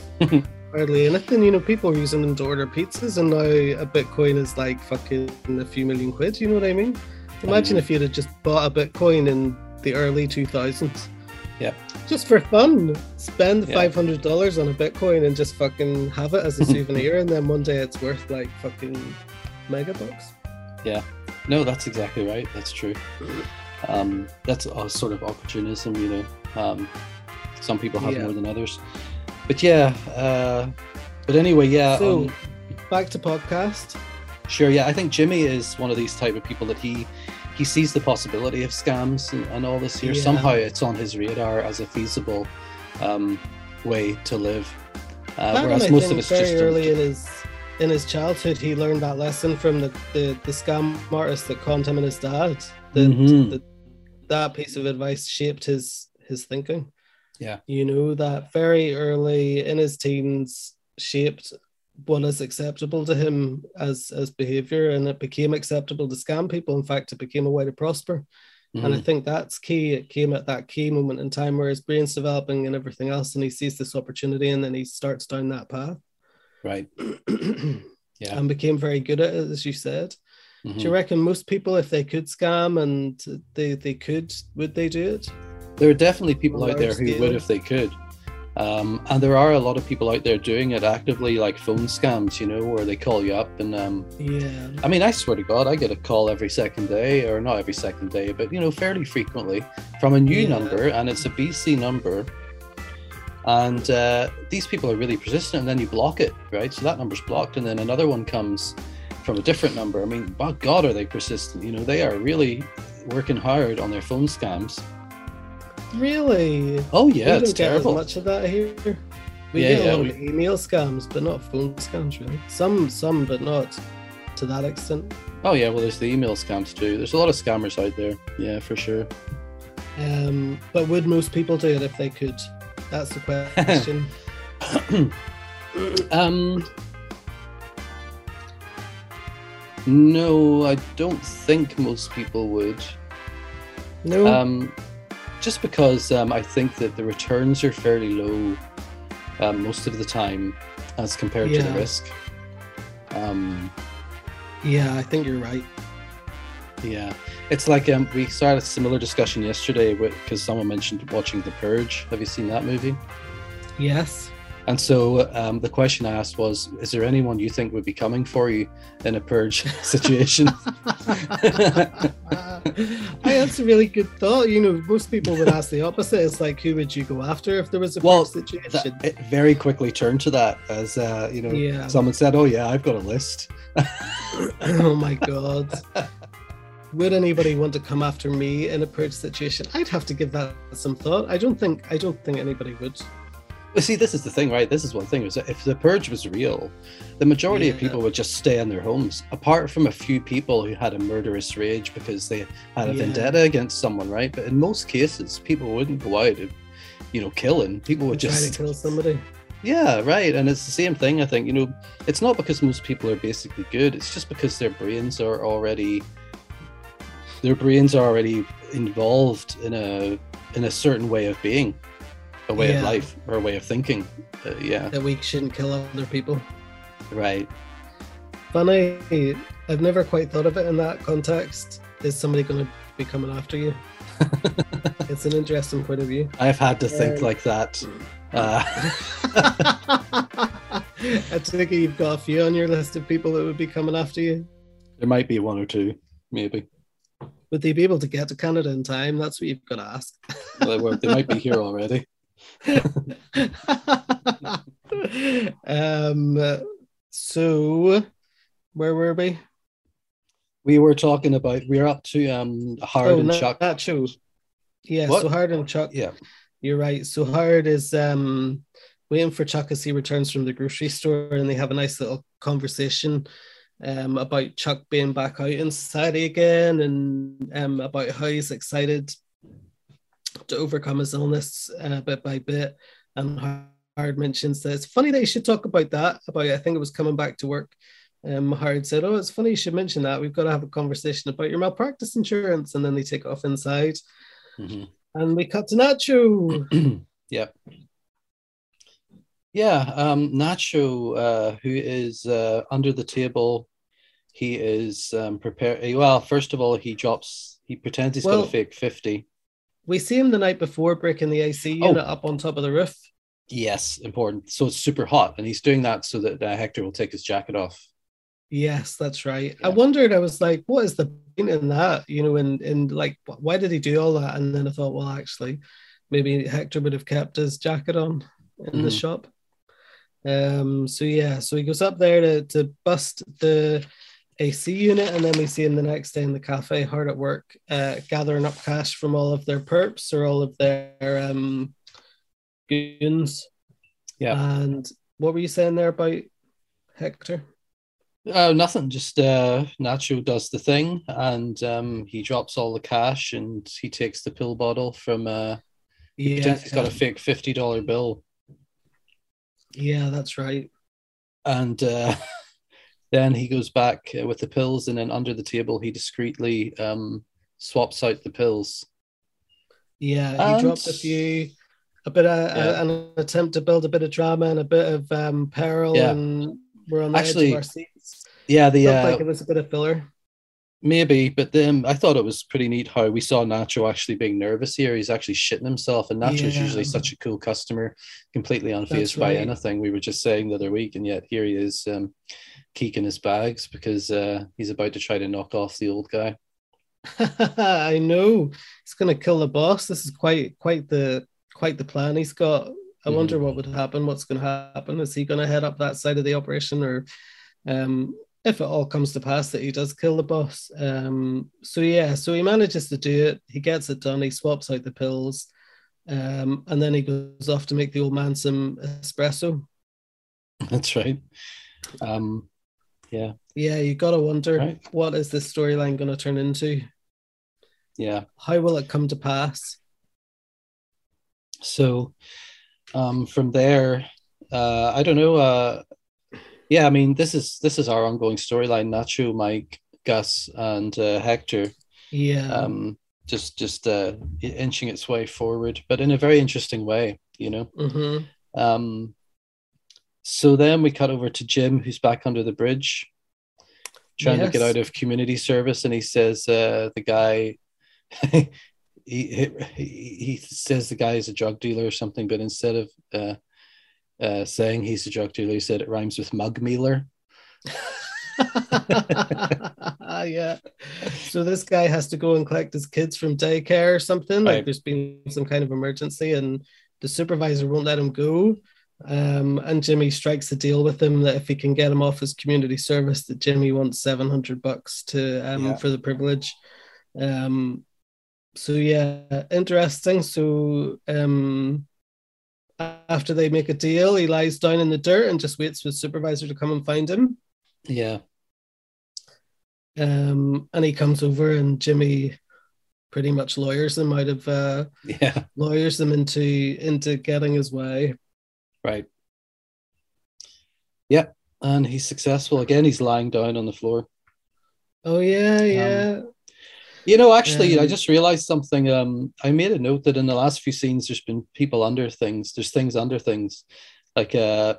hardly anything? You know, people were using them to order pizzas, and now a Bitcoin is like fucking a few million quid. You know what I mean? Imagine um, if you'd have just bought a Bitcoin in the early two thousands. Yeah. Just for fun. Spend yeah. five hundred dollars on a Bitcoin and just fucking have it as a souvenir, and then one day it's worth like fucking mega bucks. Yeah, no, that's exactly right. That's true. Um, that's a sort of opportunism, you know. Um, some people have yeah. more than others, but yeah. Uh, but anyway, yeah. So um, back to podcast. Sure. Yeah, I think Jimmy is one of these type of people that he he sees the possibility of scams and, and all this here. Yeah. Somehow it's on his radar as a feasible um, way to live. Uh, whereas most of it's very just early in his. In his childhood, he learned that lesson from the, the, the scam artist that conned him and his dad. The, mm-hmm. the, that piece of advice shaped his his thinking. Yeah. You know, that very early in his teens shaped what is acceptable to him as, as behavior, and it became acceptable to scam people. In fact, it became a way to prosper. Mm-hmm. And I think that's key. It came at that key moment in time where his brain's developing and everything else, and he sees this opportunity, and then he starts down that path. Right. Yeah. And became very good at it, as you said. Mm-hmm. Do you reckon most people, if they could scam and they, they could, would they do it? There are definitely people out there who would if they could. Um, and there are a lot of people out there doing it actively, like phone scams, you know, where they call you up and... Um, yeah. I mean, I swear to God, I get a call every second day, or not every second day, but, you know, fairly frequently from a new yeah. number, and it's a B C number. And uh, these people are really persistent, and then you block it, right? So that number's blocked, and then another one comes from a different number. I mean, by God, are they persistent? You know, they are really working hard on their phone scams. Really? Oh, yeah, it's terrible. We don't get as much of that here. We yeah, get yeah, a lot we... of email scams, but not phone scams, really. Some, some, but not to that extent. Oh, yeah, well, there's the email scams, too. There's a lot of scammers out there, yeah, for sure. Um, but would most people do it if they could? That's the question. um, no, I don't think most people would. No. Um, just because um, I think that the returns are fairly low um, most of the time as compared yeah. to the risk. Um, yeah, I think you're right. Yeah, it's like um, we started a similar discussion yesterday because someone mentioned watching The Purge. Have you seen that movie? Yes. And so um, the question I asked was, is there anyone you think would be coming for you in a purge situation? I, that's a really good thought. You know, most people would ask the opposite. It's like, who would you go after if there was a well, purge situation? That, it very quickly turned to that as, uh, you know, yeah. someone said, oh, yeah, I've got a list. Oh, my God. Would anybody want to come after me in a purge situation? I'd have to give that some thought. I don't think I don't think anybody would. Well, see, this is the thing, right? This is one thing. Is that if the purge was real, the majority yeah. of people would just stay in their homes, apart from a few people who had a murderous rage because they had a yeah. vendetta against someone, right? But in most cases, people wouldn't go out and, you know, killing. People would just... try to kill somebody. Yeah, right. And it's the same thing, I think. You know, it's not because most people are basically good. It's just because their brains are already... their brains are already involved in a in a certain way of being, a way yeah. of life, or a way of thinking. Uh, yeah. That we shouldn't kill other people. Right. Funny, I've never quite thought of it in that context. Is somebody going to be coming after you? It's an interesting point of view. I've had to think um, like that. Uh, I think you've got a few on your list of people that would be coming after you. There might be one or two, maybe. Would they be able to get to Canada in time? That's what you've got to ask. Well, they might be here already. um. So, where were we? We were talking about, we were up to um Howard oh, and Chuck. Nacho. Yeah, what? So Howard and Chuck. Yeah. You're right. So Howard is um waiting for Chuck as he returns from the grocery store, and they have a nice little conversation um about Chuck being back out in society again, and um about how he's excited to overcome his illness uh, bit by bit. And Howard mentions that it's funny that you should talk about that, about I think it was coming back to work. Um, Howard said, oh, it's funny you should mention that. We've got to have a conversation about your malpractice insurance. And then they take off inside. Mm-hmm. And we cut to Nacho. Yeah. Yeah. Um, Nacho, uh, who is uh, under the table, he is um, prepared. Well, first of all, he drops, he pretends he's well, got a fake fifty. We see him the night before breaking the A C unit oh. up on top of the roof. Yes, important. So it's super hot. And he's doing that so that uh, Hector will take his jacket off. Yes, that's right. Yeah. I wondered, I was like, what is the point in that? You know, and, and like, why did he do all that? And then I thought, well, actually, maybe Hector would have kept his jacket on in mm. the shop. Um. So, yeah, so he goes up there to, to bust the A C unit. And then we see him the next day in the cafe, hard at work, uh, gathering up cash from all of their perps or all of their um goons. Yeah. And what were you saying there about Hector? Oh, nothing. Just uh, Nacho does the thing, and um, he drops all the cash, and he takes the pill bottle from. Uh, he yeah, he's got a fake fifty dollar bill. Yeah, that's right. And uh, then he goes back with the pills, and then under the table, he discreetly um, swaps out the pills. Yeah, he and... dropped a few. A bit of yeah. a, an attempt to build a bit of drama and a bit of um, peril, yeah. and we're on the Actually, edge of our seats. Yeah, the uh, like it was a bit of filler. Maybe, but then I thought it was pretty neat how we saw Nacho actually being nervous here. He's actually shitting himself, and Nacho's yeah. usually such a cool customer, completely unfazed right. by anything. We were just saying the other week, and yet here he is um, keeking his bags because uh, he's about to try to knock off the old guy. I know. He's going to kill the boss. This is quite quite the... quite the plan he's got. I wonder mm. what would happen. What's going to happen? Is he going to head up that side of the operation, or um, if it all comes to pass that he does kill the boss? Um, so yeah, so he manages to do it. He gets it done. He swaps out the pills, um, and then he goes off to make the old man some espresso. That's right. Um, yeah. Yeah, you got to wonder right. what is this storyline going to turn into? Yeah. How will it come to pass? So um, from there, uh, I don't know. Uh, yeah, I mean, this is this is our ongoing storyline. Nacho, Mike, Gus, and uh, Hector. Yeah. Um, just just uh, inching its way forward, but in a very interesting way, you know. Mm-hmm. Um. So then we cut over to Jim, who's back under the bridge, trying yes. to get out of community service, and he says, uh, the guy. He, he he says the guy is a drug dealer or something, but instead of uh, uh, saying he's a drug dealer, he said it rhymes with mug mealer. Yeah. So this guy has to go and collect his kids from daycare or something. Right. Like there's been some kind of emergency, and the supervisor won't let him go. Um, and Jimmy strikes a deal with him that if he can get him off his community service, that Jimmy wants seven hundred bucks to um yeah. for the privilege. Um. So yeah, interesting. So um, after they make a deal, he lies down in the dirt and just waits for the supervisor to come and find him. Yeah. Um, and he comes over, and Jimmy pretty much lawyers him out of uh, yeah, lawyers him into into getting his way. Right. Yeah, and he's successful again. He's lying down on the floor. Oh yeah, yeah. Um, You know, actually, um, I just realized something. Um, I made a note that in the last few scenes, there's been people under things. There's things under things. Like uh,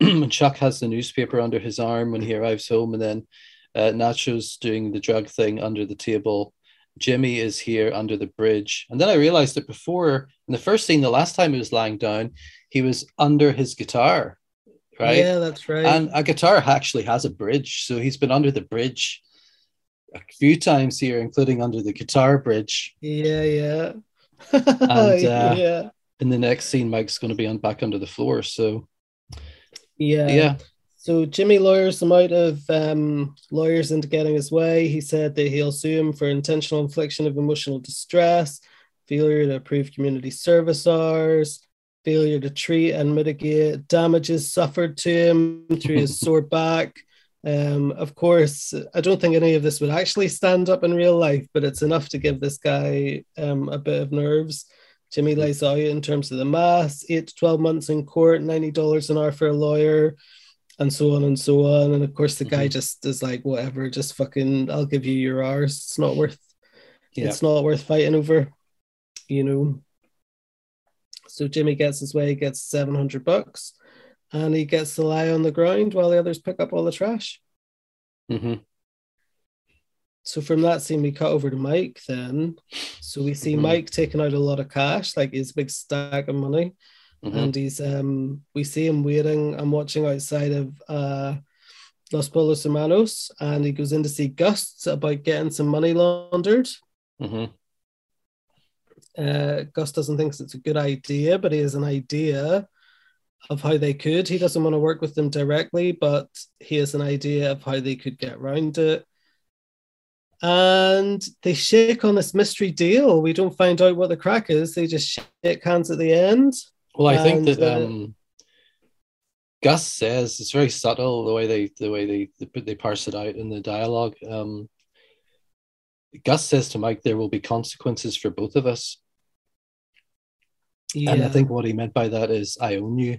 when Chuck has the newspaper under his arm when he arrives home, and then uh, Nacho's doing the drug thing under the table. Jimmy is here under the bridge. And then I realized that before, in the first scene, the last time he was lying down, he was under his guitar right? Yeah, that's right. And a guitar actually has a bridge. So he's been under the bridge a few times here, including under the guitar bridge. Yeah, yeah. and uh, yeah. In the next scene, Mike's going to be on back under the floor. So, yeah. Yeah. So Jimmy lawyers him out of um, lawyers into getting his way. He said that he'll sue him for intentional infliction of emotional distress, failure to approve community service hours, failure to treat and mitigate damages suffered to him through his sore back. Um, of course, I don't think any of this would actually stand up in real life, but it's enough to give this guy um, a bit of nerves. Jimmy lays out in terms of the maths, eight to twelve months in court, ninety dollars an hour for a lawyer, and so on and so on. And of course, the mm-hmm. guy just is like, whatever, just fucking, I'll give you your hours. It's not worth, yeah. it's not worth fighting over, you know. So Jimmy gets his way, gets seven hundred bucks, and he gets to lie on the ground while the others pick up all the trash. Mm-hmm. So from that scene, we cut over to Mike then. So we see mm-hmm. Mike taking out a lot of cash, like his big stack of money. Mm-hmm. And he's, um, we see him waiting and watching outside of uh, Los Pollos Hermanos, and he goes in to see Gus about getting some money laundered. Mm-hmm. Uh, Gus doesn't think it's a good idea, but he has an idea of how they could. He doesn't want to work with them directly, but he has an idea of how they could get around it. And they shake on this mystery deal. We don't find out what the crack is. They just shake hands at the end. Well, I and, think that um, uh, Gus says, it's very subtle the way they the way they they parse it out in the dialogue. Um, Gus says to Mike, "There will be consequences for both of us." Yeah. And I think what he meant by that is, "I own you."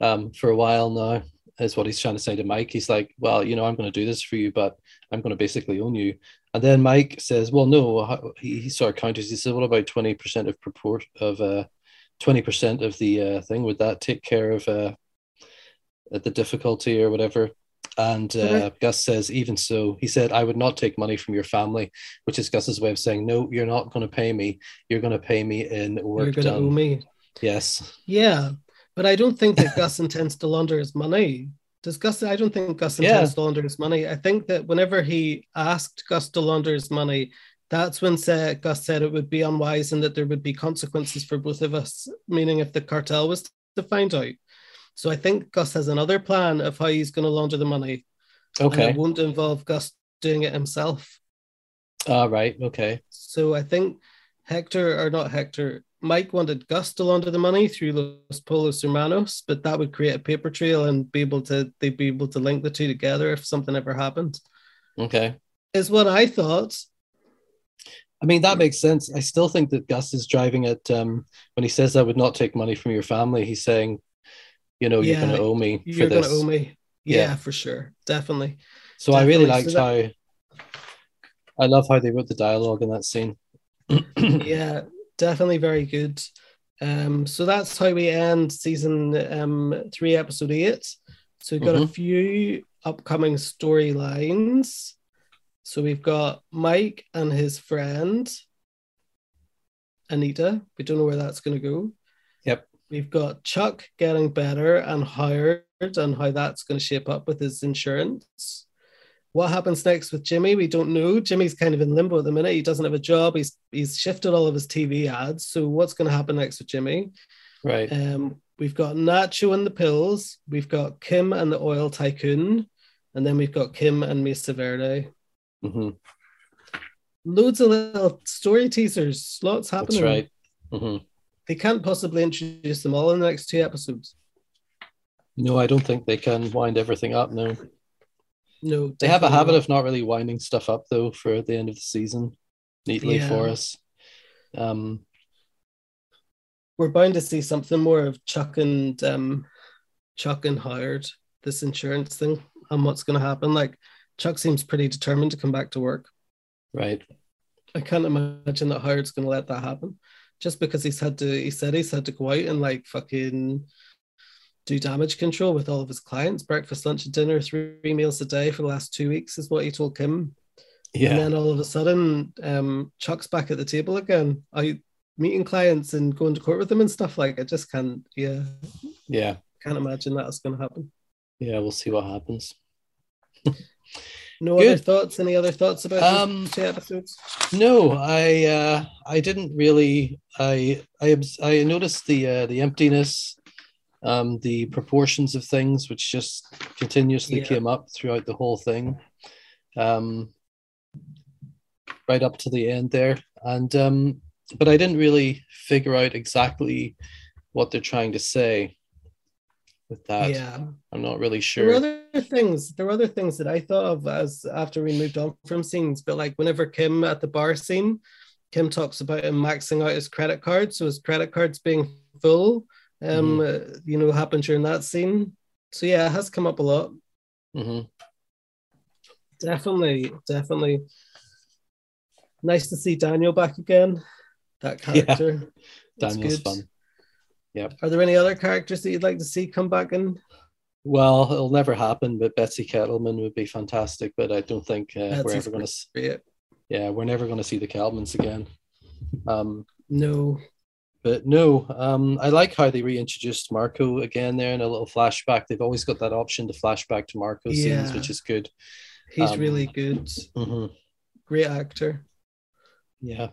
Um, for a while now, is what he's trying to say to Mike. He's like, "Well, you know, I'm going to do this for you, but I'm going to basically own you." And then Mike says, "Well, no." He, he sort of counters. He says, "What about twenty percent of purport of uh?" twenty percent of the uh, thing, would that take care of uh, the difficulty or whatever?" And uh, mm-hmm. Gus says, "Even so," he said, "I would not take money from your family," which is Gus's way of saying, "No, you're not going to pay me. You're going to pay me in work done. You're going to owe me." Yes. Yeah, but I don't think that Gus intends to launder his money. Does Gus? I don't think Gus intends yeah. to launder his money. I think that whenever he asked Gus to launder his money, that's when uh, Gus said it would be unwise and that there would be consequences for both of us, meaning if the cartel was to find out. So I think Gus has another plan of how he's going to launder the money. Okay. And it won't involve Gus doing it himself. Ah, uh, right. Okay. So I think Hector, or not Hector, Mike wanted Gus to launder the money through Los Pollos Hermanos, but that would create a paper trail and be able to they'd be able to link the two together if something ever happened. Okay. Is what I thought. I mean, that makes sense. I still think that Gus is driving it. Um, when he says, "I would not take money from your family," he's saying, you know, yeah, you're going to owe me for you're this. You're going to owe me. Yeah, yeah, for sure. Definitely. So Definitely. I really liked so that... how, I love how they wrote the dialogue in that scene. Yeah, definitely very good. Um, so that's how we end season um, three, episode eight. So we've got mm-hmm. a few upcoming storylines. So we've got Mike and his friend, Anita. We don't know where that's going to go. Yep. We've got Chuck getting better and hired and how that's going to shape up with his insurance. What happens next with Jimmy? We don't know. Jimmy's kind of in limbo at the minute. He doesn't have a job. He's he's shifted all of his T V ads. So what's going to happen next with Jimmy? Right. Um, we've got Nacho and the pills. We've got Kim and the oil tycoon. And then we've got Kim and Mesa Verde. Mm-hmm. Loads of little story teasers, lots happening. That's right. Mm-hmm. They can't possibly introduce them all in the next two episodes. No, I don't think they can wind everything up. No, no. They have a habit not. of not really winding stuff up though for the end of the season, neatly yeah. for us. Um, we're bound to see something more of Chuck and um, Chuck and Howard, this insurance thing, and what's going to happen. Like, Chuck seems pretty determined to come back to work. Right. I can't imagine that Howard's going to let that happen, just because he's had to, he said he's had to go out and like fucking do damage control with all of his clients, breakfast, lunch, and dinner, three meals a day for the last two weeks is what he told Kim. Yeah. And then all of a sudden, um, Chuck's back at the table again, out meeting clients and going to court with them and stuff. Like, I just can't, yeah. Yeah. Can't imagine that's going to happen. yeah, we'll see what happens. No Good. Other thoughts? Any other thoughts about um, these two episodes? No, I uh, I didn't really. I I I noticed the uh, the emptiness, um, the proportions of things, which just continuously yeah. came up throughout the whole thing, um, right up to the end there. And um, but I didn't really figure out exactly what they're trying to say with that. Yeah, I'm not really sure. There were other things. There were other things that I thought of as after we moved on from scenes. But like whenever Kim at the bar scene, Kim talks about him maxing out his credit card, so his credit card's being full. Um, mm. uh, you know, happened during that scene. So yeah, it has come up a lot. Mm-hmm. Definitely, definitely. Nice to see Daniel back again. That character. Yeah. Daniel's good. Fun. Yeah. Are there any other characters that you'd like to see come back in? Well, it'll never happen, but Betsy Kettleman would be fantastic. But I don't think uh, we're ever going to see it. Yeah, we're never going to see the Kettlemans again. Um, no. But no, um, I like how they reintroduced Marco again there in a little flashback. They've always got that option to flashback to Marco yeah. scenes, which is good. He's um, really good. Mm-hmm. Great actor. Yeah.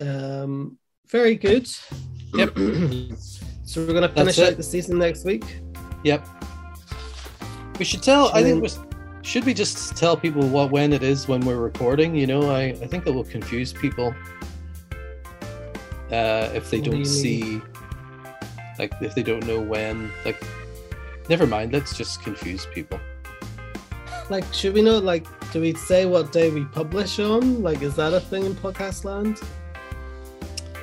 Um. Very good. Yep. So we're going to finish out the season next week. Yep. We should tell, I think, we should we just tell people what when it is when we're recording? You know, I, I think it will confuse people uh, if they don't see, like, if they don't know when. Like, never mind, let's just confuse people. Like, should we know, like, do we say what day we publish on? Like, is that a thing in podcast land?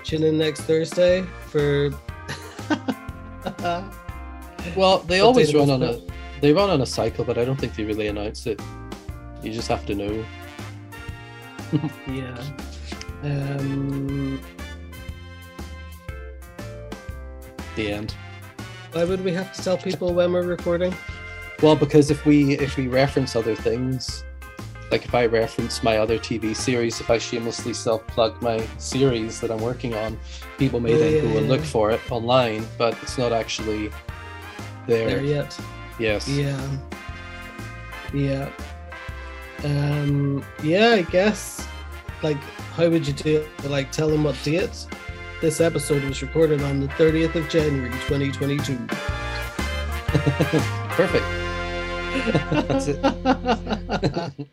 Tune in next Thursday for well they always run on a they run on a cycle, but I don't think they really announce it. You just have to know. Yeah. Um the end. Why would we have to tell people when we're recording? Well, because if we if we reference other things, like if I reference my other T V series, if I shamelessly self-plug my series that I'm working on, people may yeah, then go yeah, and yeah. look for it online, but it's not actually there, there yet. Yes. Yeah. Yeah. Um, yeah, I guess. Like, how would you do it? Like, tell them what date? This episode was recorded on the thirtieth of January, twenty twenty-two. Perfect. That's it.